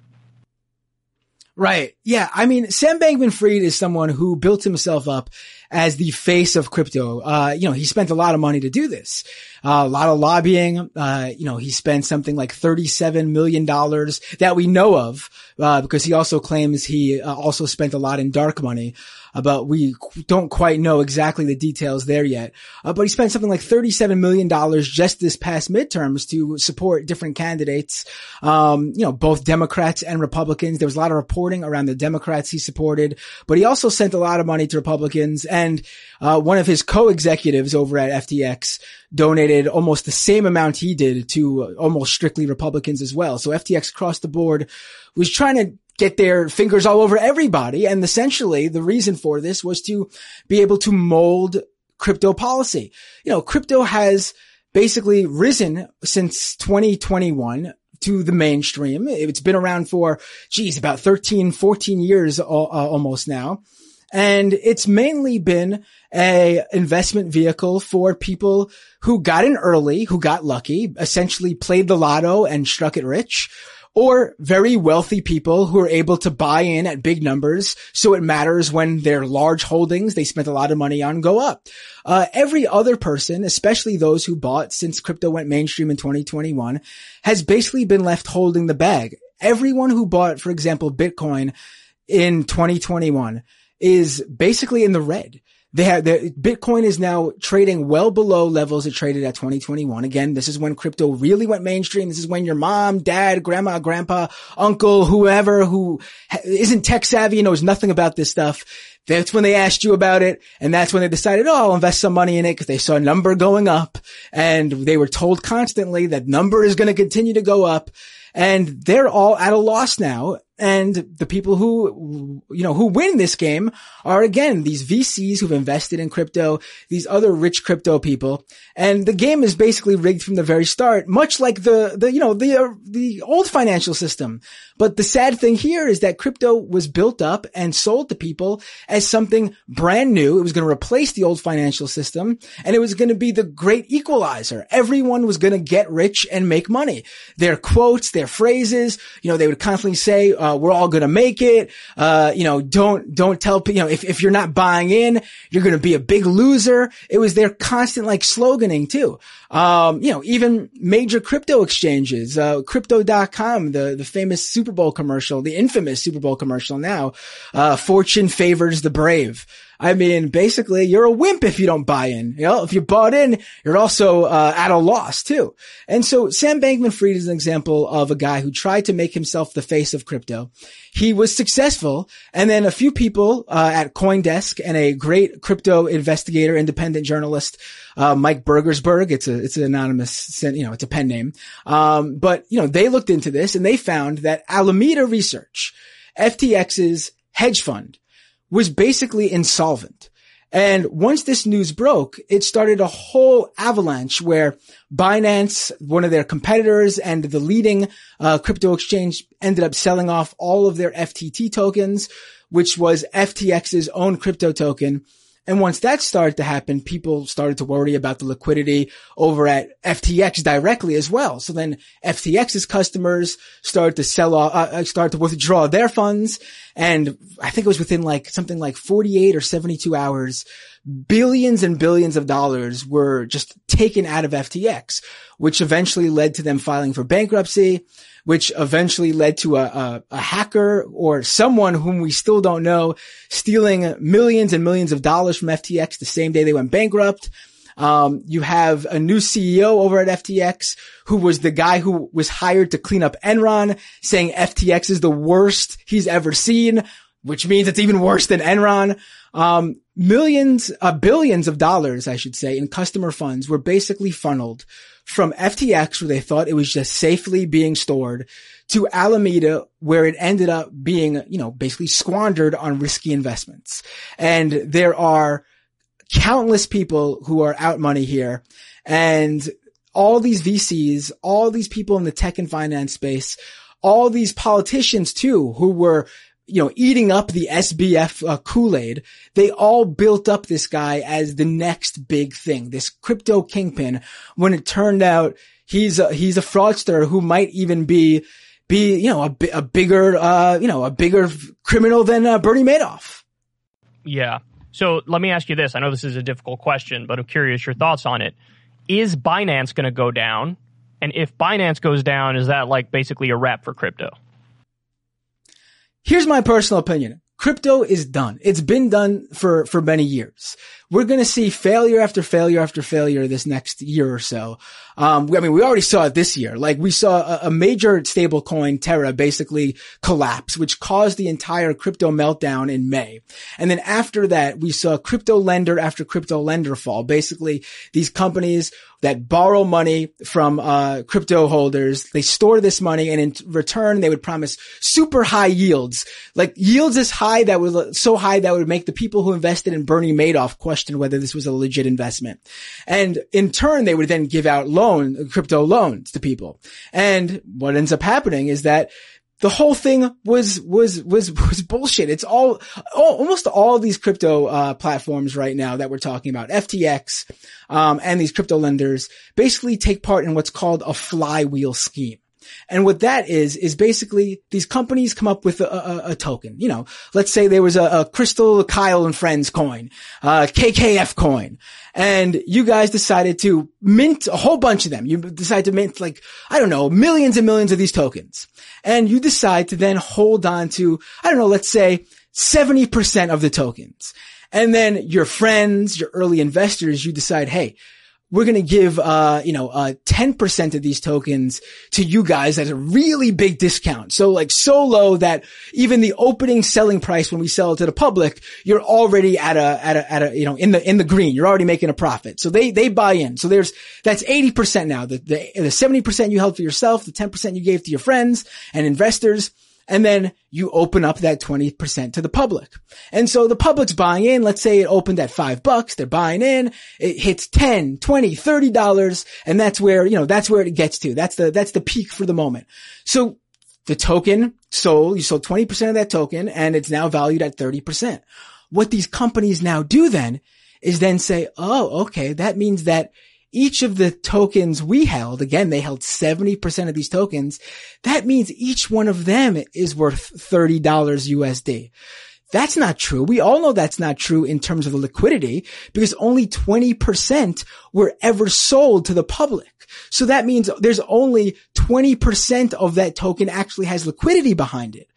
Right. Yeah. I mean, Sam Bankman-Fried is someone who built himself up as the face of crypto. Uh, you know, he spent a lot of money to do this, uh, a lot of lobbying. Uh, you know, he spent something like thirty-seven million dollars that we know of, uh, because he also claims he uh, also spent a lot in dark money. About we don't quite know exactly the details there yet, uh, but he spent something like thirty-seven million dollars just this past midterms to support different candidates, um, you know, both Democrats and Republicans. There was a lot of reporting around the Democrats he supported, but he also sent a lot of money to Republicans. And uh, one of his co-executives over at F T X donated almost the same amount he did to almost strictly Republicans as well. So F T X across the board was trying to get their fingers all over everybody. And essentially the reason for this was to be able to mold crypto policy. You know, crypto has basically risen since twenty twenty-one to the mainstream. It's been around for, geez, about thirteen, fourteen years uh, almost now. And it's mainly been a investment vehicle for people who got in early, who got lucky, essentially played the lotto and struck it rich, or very wealthy people who are able to buy in at big numbers. So it matters when their large holdings they spent a lot of money on go up. Uh, every other person, especially those who bought since crypto went mainstream in twenty twenty-one, has basically been left holding the bag. Everyone who bought, for example, Bitcoin in twenty twenty-one is basically in the red. They have the Bitcoin is now trading well below levels it traded at twenty twenty-one. Again, this is when crypto really went mainstream. This is when your mom, dad, grandma, grandpa, uncle, whoever who isn't tech savvy, knows nothing about this stuff. That's when they asked you about it. And that's when they decided, oh, I'll invest some money in it because they saw a number going up and they were told constantly that number is going to continue to go up. And they're all at a loss now. And the people who, you know, who win this game are again, these V Cs who've invested in crypto, these other rich crypto people. And the game is basically rigged from the very start, much like the, the, you know, the, uh, the old financial system. But the sad thing here is that crypto was built up and sold to people as something brand new. It was going to replace the old financial system and it was going to be the great equalizer. Everyone was going to get rich and make money. Their quotes, their phrases, you know, they would constantly say, uh, Uh, we're all going to make it. Uh, you know, don't, don't tell people, you know, if, if you're not buying in, you're going to be a big loser. It was their constant like sloganing too. Um, you know, even major crypto exchanges, uh, crypto dot com, the, the famous Super Bowl commercial, the infamous Super Bowl commercial now, uh, fortune favors the brave. I mean, basically, you're a wimp if you don't buy in. You know, if you bought in, you're also uh, at a loss too. And so Sam Bankman-Fried is an example of a guy who tried to make himself the face of crypto. He was successful. And then a few people uh, at CoinDesk and a great crypto investigator, independent journalist, uh, Mike Bergersberg, it's a, it's an anonymous, you know, it's a pen name. Um, but, you know, they looked into this and they found that Alameda Research, F T X's hedge fund, was basically insolvent. And once this news broke, it started a whole avalanche where Binance, one of their competitors and the leading uh, crypto exchange, ended up selling off all of their F T T tokens, which was F T X's own crypto token. And once that started to happen, people started to worry about the liquidity over at F T X directly as well. So then F T X's customers started to sell off, uh, started to withdraw their funds. And I think it was within like something like forty-eight or seventy-two hours, billions and billions of dollars were just taken out of F T X, which eventually led to them filing for bankruptcy, which eventually led to a, a, a hacker or someone whom we still don't know stealing millions and millions of dollars from F T X the same day they went bankrupt. Um, you have a new C E O over at F T X who was the guy who was hired to clean up Enron, saying F T X is the worst he's ever seen, which means it's even worse than Enron. Um, millions, uh, billions of dollars, I should say, in customer funds were basically funneled from F T X, where they thought it was just safely being stored, to Alameda, where it ended up being, you know, basically squandered on risky investments. And there are countless people who are out money here, and all these V Cs, all these people in the tech and finance space, all these politicians too, who were, you know, eating up the S B F uh, Kool-Aid, they all built up this guy as the next big thing, this crypto kingpin, when it turned out he's a, he's a fraudster who might even be, be, you know, a, a bigger, uh, you know, a bigger criminal than uh, Bernie Madoff. Yeah. So let me ask you this. I know this is a difficult question, but I'm curious your thoughts on it. Is Binance going to go down? And if Binance goes down, is that like basically a wrap for crypto? Here's my personal opinion. Crypto is done. It's been done for, for many years. We're going to see failure after failure after failure this next year or so. Um, I mean, we already saw it this year. Like, we saw a, a major stable coin, Terra, basically collapse, which caused the entire crypto meltdown in May. And then after that, we saw crypto lender after crypto lender fall. Basically, these companies that borrow money from uh crypto holders, they store this money, and in return, they would promise super high yields, like yields as high that would so high that would make the people who invested in Bernie Madoff question whether this was a legit investment. And in turn, they would then give out loan crypto loans to people. And what ends up happening is that the whole thing was, was, was, was bullshit. It's all, all almost all these crypto, uh, platforms right now that we're talking about, F T X, um, and these crypto lenders basically take part in what's called a flywheel scheme. And what that is, is basically these companies come up with a, a, a token. You know, let's say there was a, a Crystal Kyle and Friends coin, uh, K K F coin, and you guys decided to mint a whole bunch of them. You decide to mint like, I don't know, millions and millions of these tokens. And you decide to then hold on to, I don't know, let's say seventy percent of the tokens. And then your friends, your early investors, you decide, hey, we're going to give, uh, you know, uh, ten percent of these tokens to you guys at a really big discount. So like so low that even the opening selling price when we sell it to the public, you're already at a, at a, at a, you know, in the, in the green. You're already making a profit. So they, they buy in. So there's, that's eighty percent now. The, the, the seventy percent you held for yourself, the ten percent you gave to your friends and investors. And then you open up that twenty percent to the public. And so the public's buying in. Let's say it opened at five bucks. They're buying in. It hits ten, twenty, thirty dollars. And that's where, you know, that's where it gets to. That's the, that's the peak for the moment. So the token sold, you sold twenty percent of that token, and it's now valued at thirty percent. What these companies now do then is then say, oh, okay, that means that each of the tokens we held, again, they held seventy percent of these tokens. That means each one of them is worth thirty dollars U S D. That's not true. We all know that's not true in terms of the liquidity, because only twenty percent were ever sold to the public. So that means there's only twenty percent of that token actually has liquidity behind it.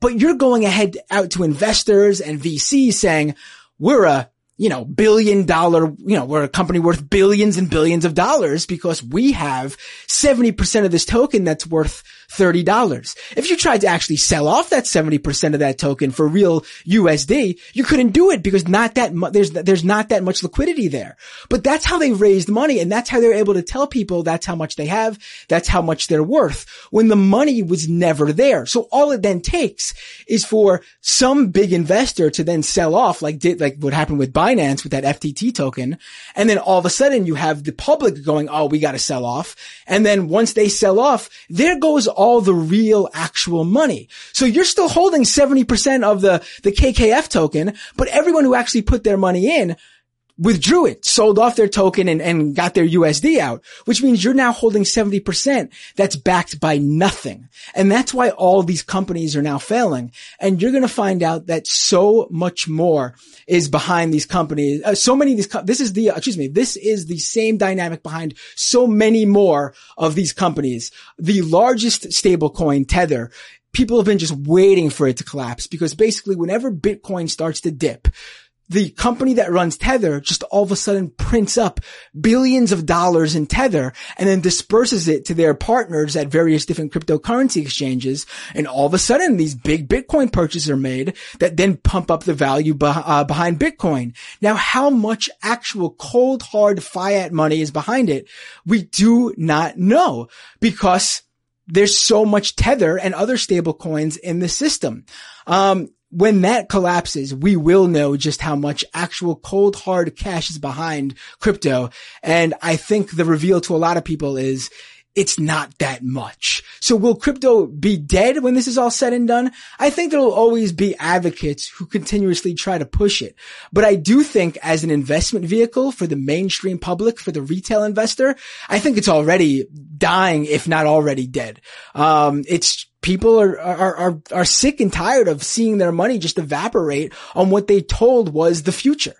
But you're going ahead out to investors and V Cs saying, we're a, you know, billion dollar, you know, we're a company worth billions and billions of dollars because we have seventy percent of this token that's worth thirty dollars. If you tried to actually sell off that seventy percent of that token for real U S D, you couldn't do it because not that mu- there's, there's not that much liquidity there. But that's how they raised money, and that's how they're able to tell people that's how much they have, that's how much they're worth, when the money was never there. So all it then takes is for some big investor to then sell off, like did, like what happened with Binance with that F T T token. And then all of a sudden you have the public going, oh, we got to sell off. And then once they sell off, there goes all the real actual money. So you're still holding seventy percent of the, the K K F token, but everyone who actually put their money in withdrew it, sold off their token and, and got their U S D out, which means you're now holding seventy percent that's backed by nothing. And that's why all these companies are now failing. And you're going to find out that so much more is behind these companies. Uh, so many of these, co- this is the, uh, excuse me, this is the same dynamic behind so many more of these companies. The largest stablecoin, Tether, people have been just waiting for it to collapse, because basically whenever Bitcoin starts to dip, the company that runs Tether just all of a sudden prints up billions of dollars in Tether and then disperses it to their partners at various different cryptocurrency exchanges. And all of a sudden, these big Bitcoin purchases are made that then pump up the value be- uh, behind Bitcoin. Now, how much actual cold, hard fiat money is behind it? We do not know, because there's so much Tether and other stable coins in the system. Um, When that collapses, we will know just how much actual cold, hard cash is behind crypto. And I think the reveal to a lot of people is it's not that much. So will crypto be dead when this is all said and done? I think there will always be advocates who continuously try to push it. But I do think as an investment vehicle for the mainstream public, for the retail investor, I think it's already dying, if not already dead. Um, it's People are, are, are, are sick and tired of seeing their money just evaporate on what they told was the future.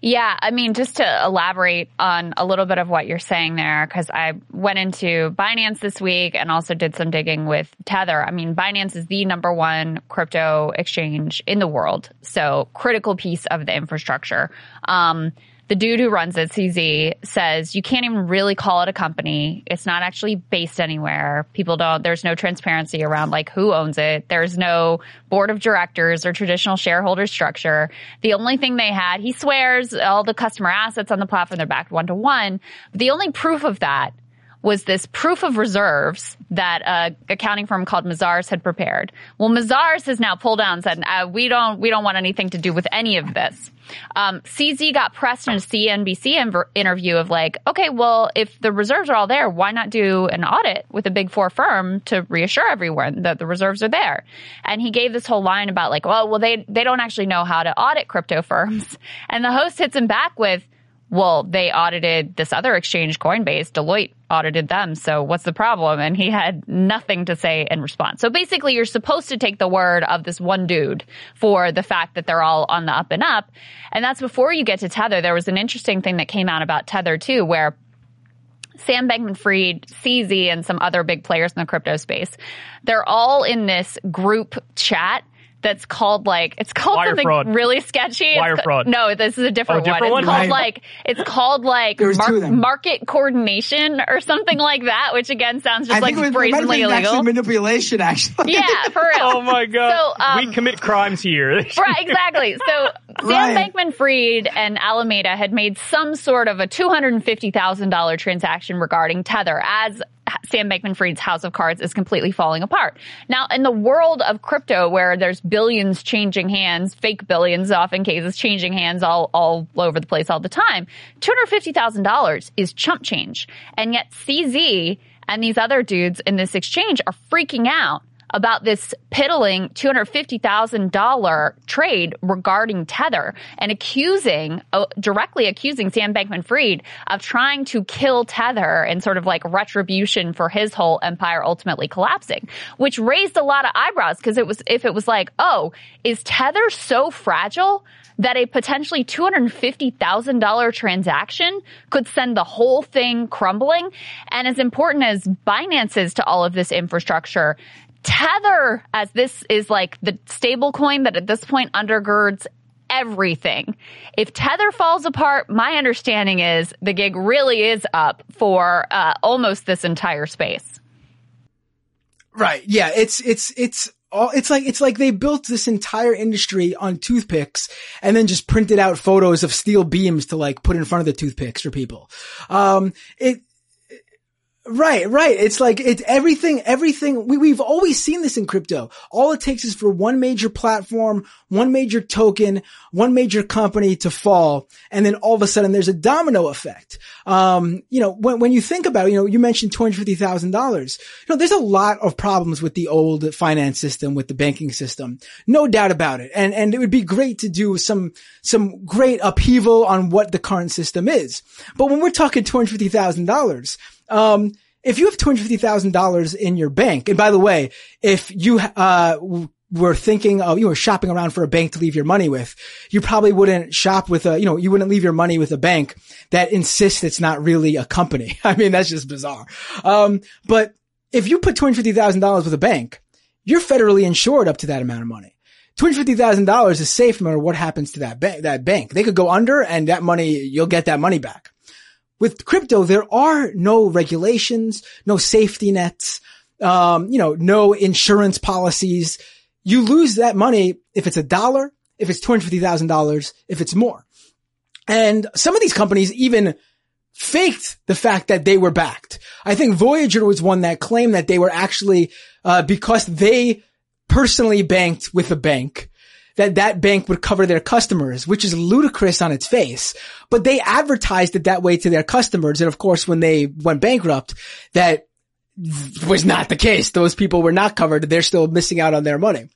Yeah. I mean, just to elaborate on a little bit of what you're saying there, because I went into Binance this week and also did some digging with Tether. I mean, Binance is the number one crypto exchange in the world. So critical piece of the infrastructure. Um, The dude who runs it, C Z, says you can't even really call it a company. It's not actually based anywhere. People don't, there's no transparency around like who owns it. There's no board of directors or traditional shareholder structure. The only thing they had, he swears, all the customer assets on the platform, they're backed one to one. The only proof of that was this proof of reserves that an accounting firm called Mazars had prepared. Well, Mazars has now pulled down and said, uh, we don't, we don't want anything to do with any of this. Um, C Z got pressed in a C N B C inv- interview of like, okay, well, if the reserves are all there, why not do an audit with a big four firm to reassure everyone that the reserves are there? And he gave this whole line about like, well, well, they, they don't actually know how to audit crypto firms. And the host hits him back with, well, they audited this other exchange, Coinbase. Deloitte audited them, so what's the problem? And he had nothing to say in response. So basically, you're supposed to take the word of this one dude for the fact that they're all on the up and up. And that's before you get to Tether. There was an interesting thing that came out about Tether, too, where Sam Bankman-Fried, C Z, and some other big players in the crypto space, they're all in this group chat that's called like, it's called Wire something fraud. Really sketchy. Wire it's, fraud. No, this is a different, oh, different one. one. It's called like, it's called like mar- market coordination or something like that, which again sounds just I like was, brazenly illegal. Manipulation, actually. Yeah, for real. Oh my God. So, um, we commit crimes here. Right, exactly. So Sam Bankman-Fried and Alameda had made some sort of a two hundred fifty thousand dollars transaction regarding Tether as Sam Bankman-Fried's house of cards is completely falling apart. Now, in the world of crypto where there's billions changing hands, fake billions often cases changing hands all, all over the place all the time, two hundred fifty thousand dollars is chump change. And yet C Z and these other dudes in this exchange are freaking out about this piddling two hundred fifty thousand dollars trade regarding Tether and accusing, uh, directly accusing Sam Bankman-Fried of trying to kill Tether and sort of like retribution for his whole empire ultimately collapsing, which raised a lot of eyebrows because it was, if it was like, oh, is Tether so fragile that a potentially two hundred fifty thousand dollars transaction could send the whole thing crumbling? And as important as Binance is to all of this infrastructure, Tether, as this is like the stable coin that at this point undergirds everything. If Tether falls apart, my understanding is the gig really is up for uh, almost this entire space. Right. Yeah. It's, it's, it's. All, it's like, it's like they built this entire industry on toothpicks and then just printed out photos of steel beams to like put in front of the toothpicks for people. Um, it, Right, right. It's like, it's everything, everything. We, we've always seen this in crypto. All it takes is for one major platform, one major token, one major company to fall. And then all of a sudden there's a domino effect. Um, you know, when, when you think about it, you know, you mentioned two hundred fifty thousand dollars. You know, there's a lot of problems with the old finance system, with the banking system. No doubt about it. And, and it would be great to do some, some great upheaval on what the current system is. But when we're talking two hundred fifty thousand dollars, Um, if you have two hundred fifty thousand dollars in your bank, and by the way, if you, uh, were thinking of, you were shopping around for a bank to leave your money with, you probably wouldn't shop with a, you know, you wouldn't leave your money with a bank that insists it's not really a company. I mean, that's just bizarre. Um, but if you put two hundred fifty thousand dollars with a bank, you're federally insured up to that amount of money. two hundred fifty thousand dollars is safe no matter what happens to that bank, that bank. They could go under and that money, you'll get that money back. With crypto, there are no regulations, no safety nets, um, you know, no insurance policies. You lose that money if it's a dollar, if it's two hundred fifty thousand dollars, if it's more. And some of these companies even faked the fact that they were backed. I think Voyager was one that claimed that they were actually, uh, because they personally banked with a bank, that that bank would cover their customers, which is ludicrous on its face. But they advertised it that way to their customers. And of course, when they went bankrupt, that was not the case. Those people were not covered. They're still missing out on their money.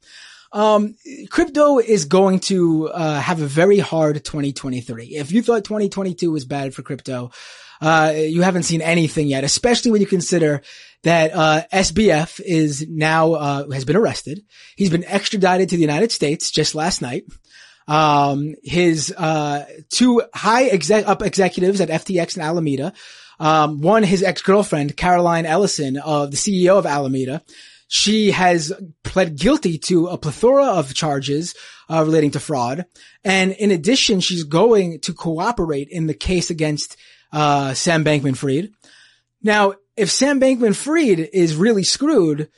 Um, crypto is going to uh, have a very hard twenty twenty-three. If you thought twenty twenty-two was bad for crypto, uh, you haven't seen anything yet, especially when you consider that uh S B F is now uh has been arrested. He's been extradited to the United States just last night. Um his uh two high exec up executives at F T X and Alameda, um one his ex-girlfriend Caroline Ellison, of uh, the C E O of Alameda, she has pled guilty to a plethora of charges uh relating to fraud, and in addition she's going to cooperate in the case against uh Sam Bankman-Fried. Now, if Sam Bankman-Fried is really screwed,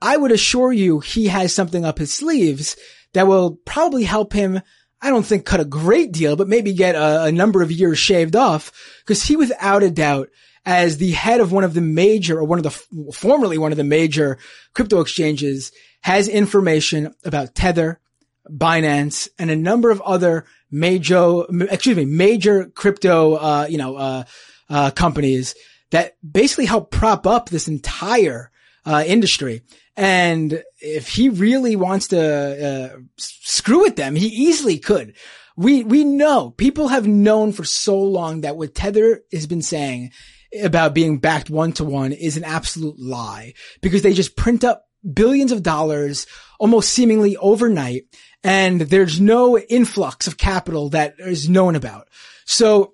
I would assure you he has something up his sleeves that will probably help him, I don't think cut a great deal, but maybe get a, a number of years shaved off, because he, without a doubt, as the head of one of the major, or one of the, formerly one of the major crypto exchanges, has information about Tether, Binance, and a number of other major, excuse me, major crypto, uh, you know, uh, uh, companies that basically helped prop up this entire uh industry. And if he really wants to uh screw with them, he easily could. We we know, people have known for so long that what Tether has been saying about being backed one-to-one is an absolute lie, because they just print up billions of dollars almost seemingly overnight, and there's no influx of capital that is known about. So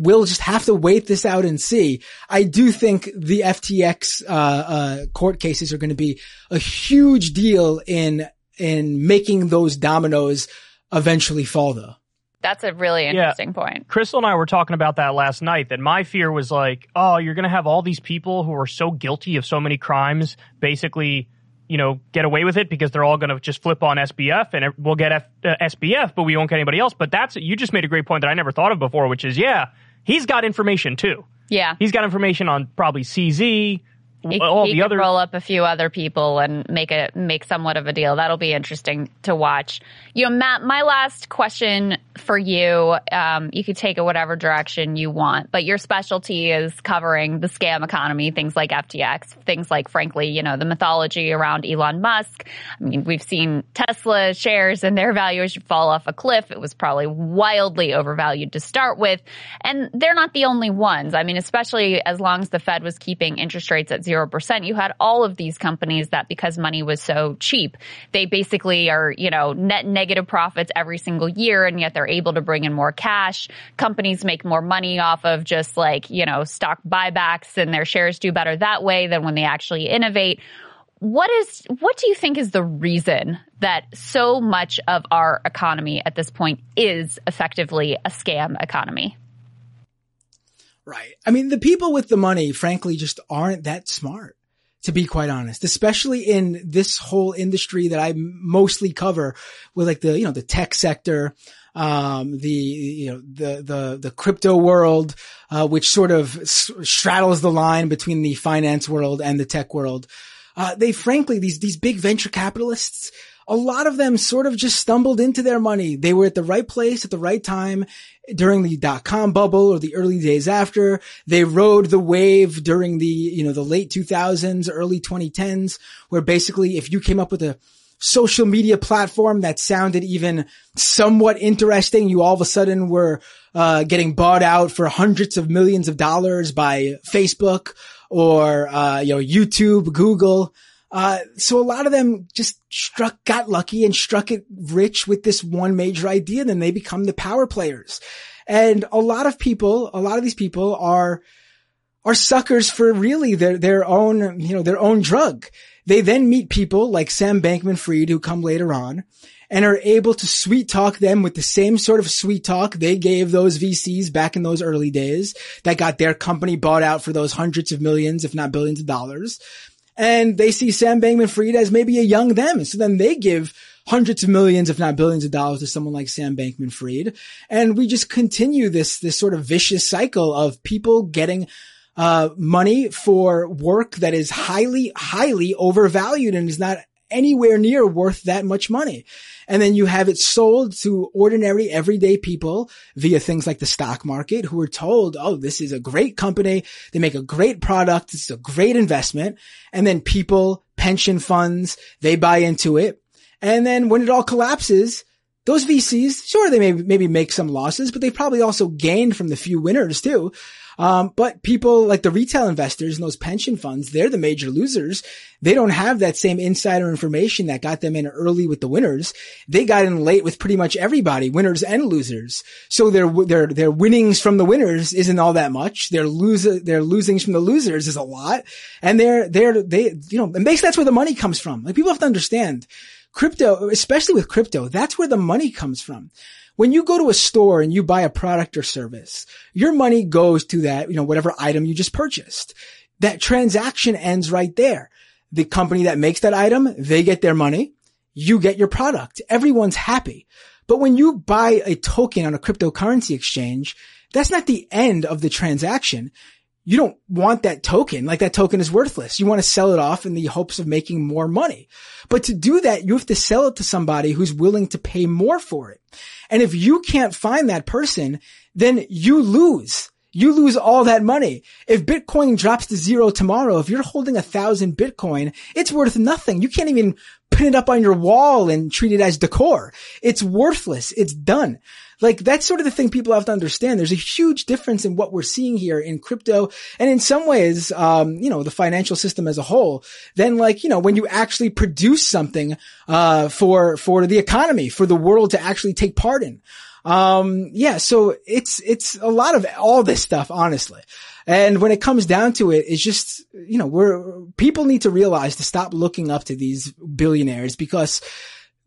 we'll just have to wait this out and see. I do think the F T X uh, uh court cases are going to be a huge deal in in making those dominoes eventually fall, though. That's a really interesting yeah. point. Crystal and I were talking about that last night, that my fear was like, oh, you're going to have all these people who are so guilty of so many crimes basically, you know, get away with it because they're all going to just flip on S B F, and we'll get F- uh, S B F, but we won't get anybody else. But that's, you just made a great point that I never thought of before, which is, yeah, he's got information too. Yeah. He's got information on probably C Z, It, all he the could other roll up a few other people and make a make somewhat of a deal. That'll be interesting to watch. You know, Matt, my last question for you, um, you could take it whatever direction you want, but your specialty is covering the scam economy, things like F T X, things like, frankly, you know, the mythology around Elon Musk. I mean, we've seen Tesla shares and their valuation fall off a cliff. It was probably wildly overvalued to start with, and they're not the only ones. I mean, especially as long as the Fed was keeping interest rates at zero percent, you had all of these companies that, because money was so cheap, they basically are, you know, net negative profits every single year, and yet they're able to bring in more cash. Companies make more money off of just, like, you know, stock buybacks, and their shares do better that way than when they actually innovate. What is, what do you think is the reason that so much of our economy at this point is effectively a scam economy? Right. I mean, the people with the money, frankly, just aren't that smart, to be quite honest, especially in this whole industry that I mostly cover, with like the, you know, the tech sector, um, the, you know, the, the, the crypto world, uh, which sort of straddles the line between the finance world and the tech world. Uh, they frankly, these, these big venture capitalists, a lot of them sort of just stumbled into their money. They were at the right place at the right time during the dot-com bubble or the early days after. They rode the wave during the, you know, the late two thousands, early twenty tens, where basically if you came up with a social media platform that sounded even somewhat interesting, you all of a sudden were, uh, getting bought out for hundreds of millions of dollars by Facebook or, uh, you know, YouTube, Google. Uh, so a lot of them just struck, got lucky and struck it rich with this one major idea. Then they become the power players. And a lot of people, a lot of these people are, are suckers for really their, their own, you know, their own drug. They then meet people like Sam Bankman-Fried, who come later on and are able to sweet talk them with the same sort of sweet talk they gave those V Cs back in those early days that got their company bought out for those hundreds of millions, if not billions of dollars. And they see Sam Bankman-Fried as maybe a young them. So then they give hundreds of millions, if not billions of dollars, to someone like Sam Bankman-Fried. And we just continue this, this sort of vicious cycle of people getting, uh, money for work that is highly, highly overvalued and is not anywhere near worth that much money. And then you have it sold to ordinary, everyday people via things like the stock market, who are told, oh, this is a great company. They make a great product. It's a great investment. And then people, pension funds, they buy into it. And then when it all collapses, those V Cs, sure, they may maybe make some losses, but they probably also gained from the few winners too. Um, but people like the retail investors and those pension funds, they're the major losers. They don't have that same insider information that got them in early with the winners. They got in late with pretty much everybody, winners and losers. So their, their, their winnings from the winners isn't all that much. Their lose, their losings from the losers is a lot. And they're, they're, they, you know, and basically that's where the money comes from. Like, people have to understand crypto, especially with crypto, that's where the money comes from. When you go to a store and you buy a product or service, your money goes to that, you know, whatever item you just purchased. That transaction ends right there. The company that makes that item, they get their money. You get your product. Everyone's happy. But when you buy a token on a cryptocurrency exchange, that's not the end of the transaction. You don't want that token. Like, that token is worthless. You want to sell it off in the hopes of making more money. But to do that, you have to sell it to somebody who's willing to pay more for it. And if you can't find that person, then you lose. You lose all that money. If Bitcoin drops to zero tomorrow, if you're holding a thousand Bitcoin, it's worth nothing. You can't even pin it up on your wall and treat it as decor. It's worthless. It's done. Like, that's sort of the thing people have to understand. There's a huge difference in what we're seeing here in crypto and, in some ways, um, you know, the financial system as a whole, than, like, you know, when you actually produce something, uh, for, for the economy, for the world to actually take part in. Um, yeah, so it's, it's a lot of all this stuff, honestly. And when it comes down to it, it's just, you know, we're, people need to realize to stop looking up to these billionaires, because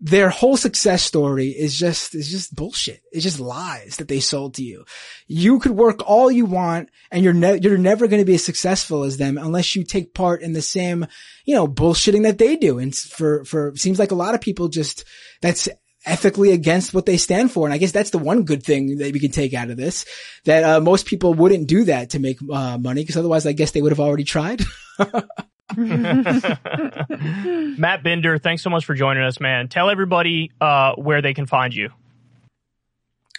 their whole success story is just, is just bullshit. It's just lies that they sold to you. You could work all you want and you're ne- you're never going to be as successful as them unless you take part in the same, you know, bullshitting that they do. And for, for, seems like a lot of people just, that's ethically against what they stand for. And I guess that's the one good thing that we can take out of this, that, uh, most people wouldn't do that to make, uh, money, because otherwise I guess they would have already tried. Matt Binder, thanks so much for joining us, man. Tell everybody uh, where they can find you.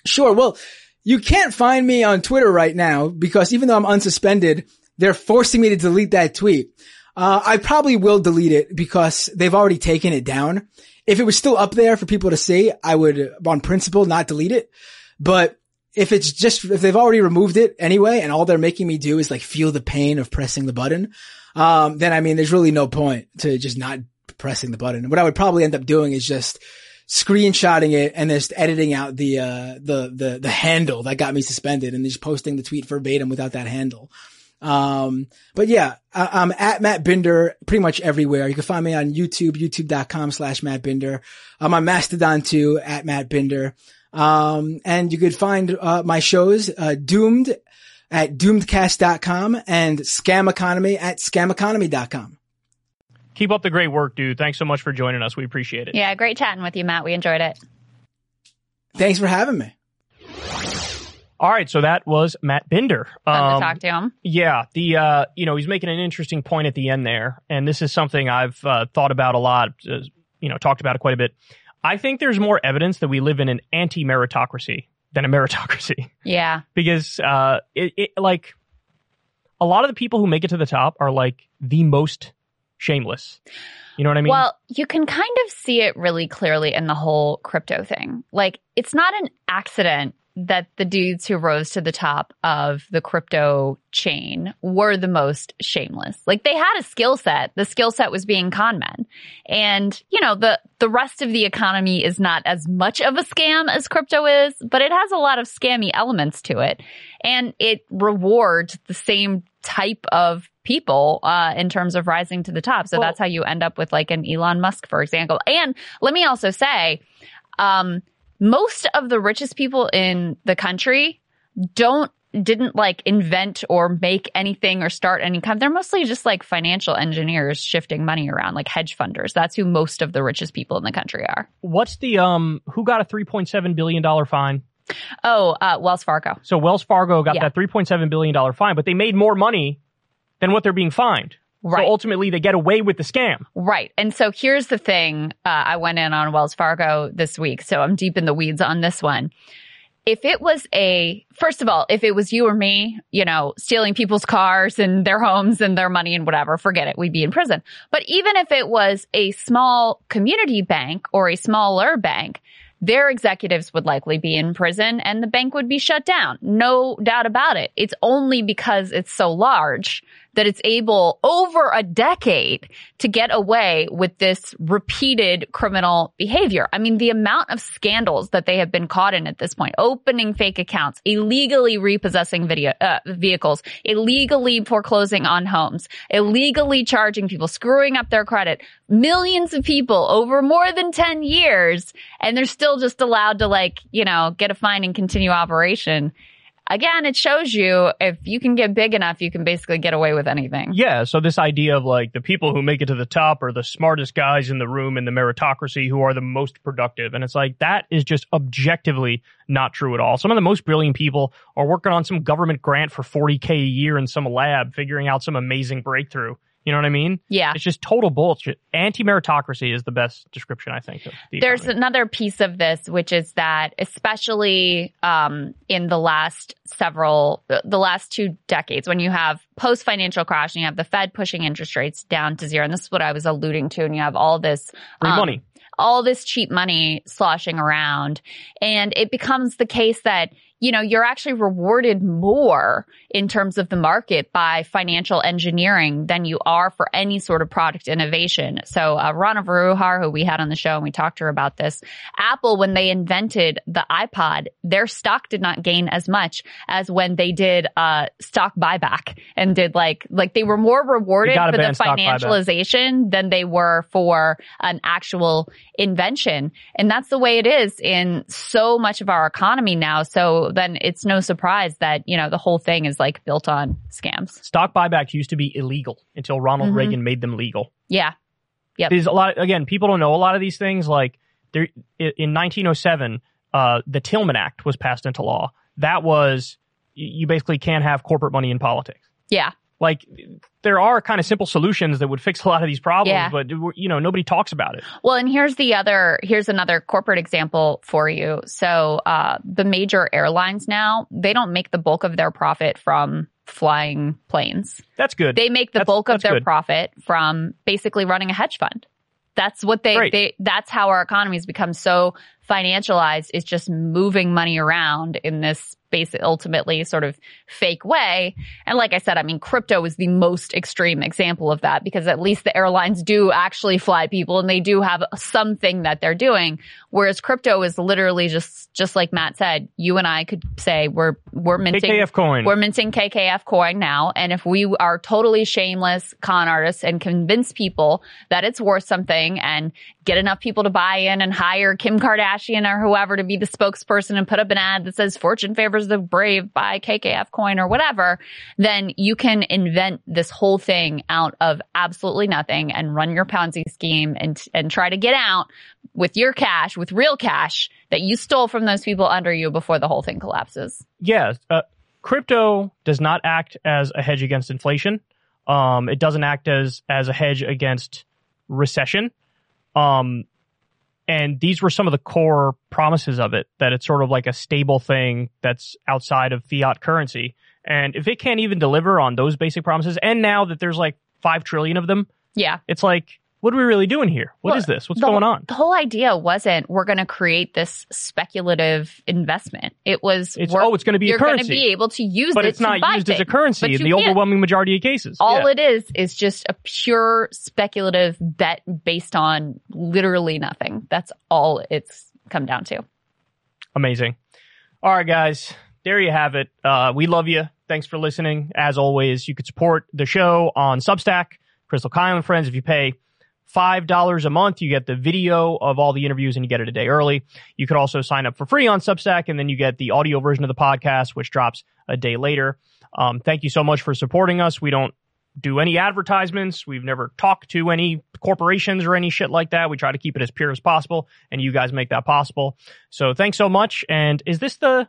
Sure. Well, you can't find me on Twitter right now because even though I'm unsuspended, they're forcing me to delete that tweet. Uh, I probably will delete it because they've already taken it down. If it was still up there for people to see, I would, on principle, not delete it. But if it's just, if they've already removed it anyway, and all they're making me do is like feel the pain of pressing the button, um, then I mean, there's really no point to just not pressing the button. What I would probably end up doing is just screenshotting it and just editing out the, uh, the, the, the handle that got me suspended and just posting the tweet verbatim without that handle. Um, but yeah, I, I'm at Matt Binder pretty much everywhere. You can find me on YouTube, youtube.com slash Matt Binder. I'm on Mastodon too, at Matt Binder. Um, and you could find, uh, my shows, uh, Doomed at doomed cast dot com and Scam Economy at scam economy dot com. Keep up the great work, dude. Thanks so much for joining us. We appreciate it. Yeah. Great chatting with you, Matt. We enjoyed it. Thanks for having me. All right, so that was Matt Binder. Fun um, to talk to him. Yeah, the uh, you know, he's making an interesting point at the end there, and this is something I've uh, thought about a lot. Uh, you know, talked about it quite a bit. I think there's more evidence that we live in an anti-meritocracy than a meritocracy. Yeah, because uh, it, it like a lot of the people who make it to the top are like the most shameless. You know what I mean? Well, you can kind of see it really clearly in the whole crypto thing. Like, it's not an accident that the dudes who rose to the top of the crypto chain were the most shameless. Like, they had a skill set. The skill set was being con men. And, you know, the, the rest of the economy is not as much of a scam as crypto is, but it has a lot of scammy elements to it. And it rewards the same type of people uh, in terms of rising to the top. So well, that's how you end up with like an Elon Musk, for example. And let me also say, um, most of the richest people in the country don't didn't like invent or make anything or start any kind. They're mostly just like financial engineers shifting money around, like hedge funders. That's who most of the richest people in the country are. What's the um? Who got a three point seven billion dollars fine? Oh, uh, Wells Fargo. So Wells Fargo got yeah. that three point seven billion dollars fine, but they made more money than what they're being fined. Right. So ultimately, they get away with the scam. Right. And so here's the thing. Uh, I went in on Wells Fargo this week, so I'm deep in the weeds on this one. If it was a, first of all, if it was you or me, you know, stealing people's cars and their homes and their money and whatever, forget it. We'd be in prison. But even if it was a small community bank or a smaller bank, their executives would likely be in prison and the bank would be shut down. No doubt about it. It's only because it's so large that it's able over a decade to get away with this repeated criminal behavior. I mean, the amount of scandals that they have been caught in at this point, opening fake accounts, illegally repossessing video, uh, vehicles, illegally foreclosing on homes, illegally charging people, screwing up their credit, millions of people over more than ten years, and they're still just allowed to, like, you know, get a fine and continue operation. Again, it shows you if you can get big enough, you can basically get away with anything. Yeah. So this idea of like the people who make it to the top are the smartest guys in the room in the meritocracy who are the most productive. And it's like that is just objectively not true at all. Some of the most brilliant people are working on some government grant for forty K a year in some lab, figuring out some amazing breakthrough. You know what I mean? Yeah. It's just total bullshit. Anti-meritocracy is the best description, I think. Of the There's economy. Another piece of this, which is that especially um, in the last several, the last two decades, when you have post-financial crash and you have the Fed pushing interest rates down to zero, and this is what I was alluding to, and you have all this free um, money. All this cheap money sloshing around. And it becomes the case that, you know, you're actually rewarded more in terms of the market by financial engineering than you are for any sort of product innovation. So uh, Rana Viruhar, who we had on the show and we talked to her about this, Apple, when they invented the iPod, their stock did not gain as much as when they did uh, stock buyback and did like, like they were more rewarded for the financialization than they were for an actual invention. And that's the way it is in so much of our economy now. So then it's no surprise that, you know, the whole thing is like built on scams. Stock buybacks used to be illegal until Ronald mm-hmm. Reagan made them legal. Yeah. Yep. There's a lot, again, people don't know a lot of these things. Like there, in nineteen oh seven, uh, the Tillman Act was passed into law. That was, you basically can't have corporate money in politics. Yeah. Like, there are kind of simple solutions that would fix a lot of these problems, yeah. but, you know, nobody talks about it. Well, and here's the other, here's another corporate example for you. So uh, the major airlines now, they don't make the bulk of their profit from flying planes. That's good. They make the that's, bulk of their good. profit from basically running a hedge fund. That's what they, right. they, that's how our economy has become so financialized, is just moving money around in this basic, ultimately sort of fake way. And like I said, I mean, crypto is the most extreme example of that, because at least the airlines do actually fly people and they do have something that they're doing. Whereas crypto is literally just, just like Matt said, you and I could say we're, we're minting, K K F coin. We're minting K K F coin now. And if we are totally shameless con artists and convince people that it's worth something and get enough people to buy in and hire Kim Kardashian or whoever to be the spokesperson and put up an ad that says fortune favors the brave, buy K K F coin or whatever, then you can invent this whole thing out of absolutely nothing and run your Ponzi scheme and and try to get out with your cash, with real cash that you stole from those people under you before the whole thing collapses. Yes. Uh, crypto does not act as a hedge against inflation. Um, it doesn't act as, as a hedge against recession. Um, and these were some of the core promises of it, that it's sort of like a stable thing that's outside of fiat currency. And if it can't even deliver on those basic promises, and now that there's like five trillion of them, yeah, it's like, what are we really doing here? What well, is this? What's the, going on? The whole idea wasn't we're going to create this speculative investment. It was, it's, oh, it's going to be a currency. You're going to be able to use it to buy things. But it's not used as a currency in the overwhelming majority of cases. All it is is just a pure speculative bet based on literally nothing. That's all it's come down to. Amazing. All right, guys. There you have it. Uh, we love you. Thanks for listening. As always, you could support the show on Substack, Crystal Kyle and Friends, if you pay five dollars a month. You get the video of all the interviews and you get it a day early. You could also sign up for free on Substack, and then you get the audio version of the podcast, which drops a day later. Um, thank you so much for supporting us. We don't do any advertisements. We've never talked to any corporations or any shit like that. We try to keep it as pure as possible, and you guys make that possible. So thanks so much. And is this the...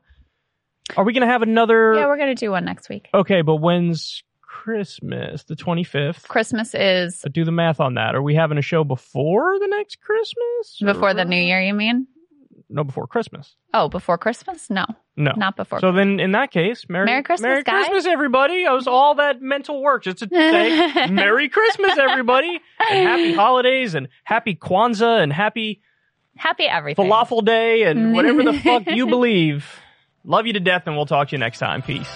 Are we going to have another... Yeah, we're going to do one next week. Okay, but when's... Christmas, the twenty-fifth. Christmas is... I do the math on that. Are we having a show before the next Christmas? Before or... the new year, you mean? No, before Christmas. Oh, before Christmas? No. No. Not before So Christmas. Then, in that case, Merry, Merry Christmas, Merry guys. Christmas, everybody. It was all that mental work just to say Merry Christmas, everybody. And happy holidays, and happy Kwanzaa, and happy... Happy everything. Falafel Day, and whatever the fuck you believe. Love you to death, and we'll talk to you next time. Peace.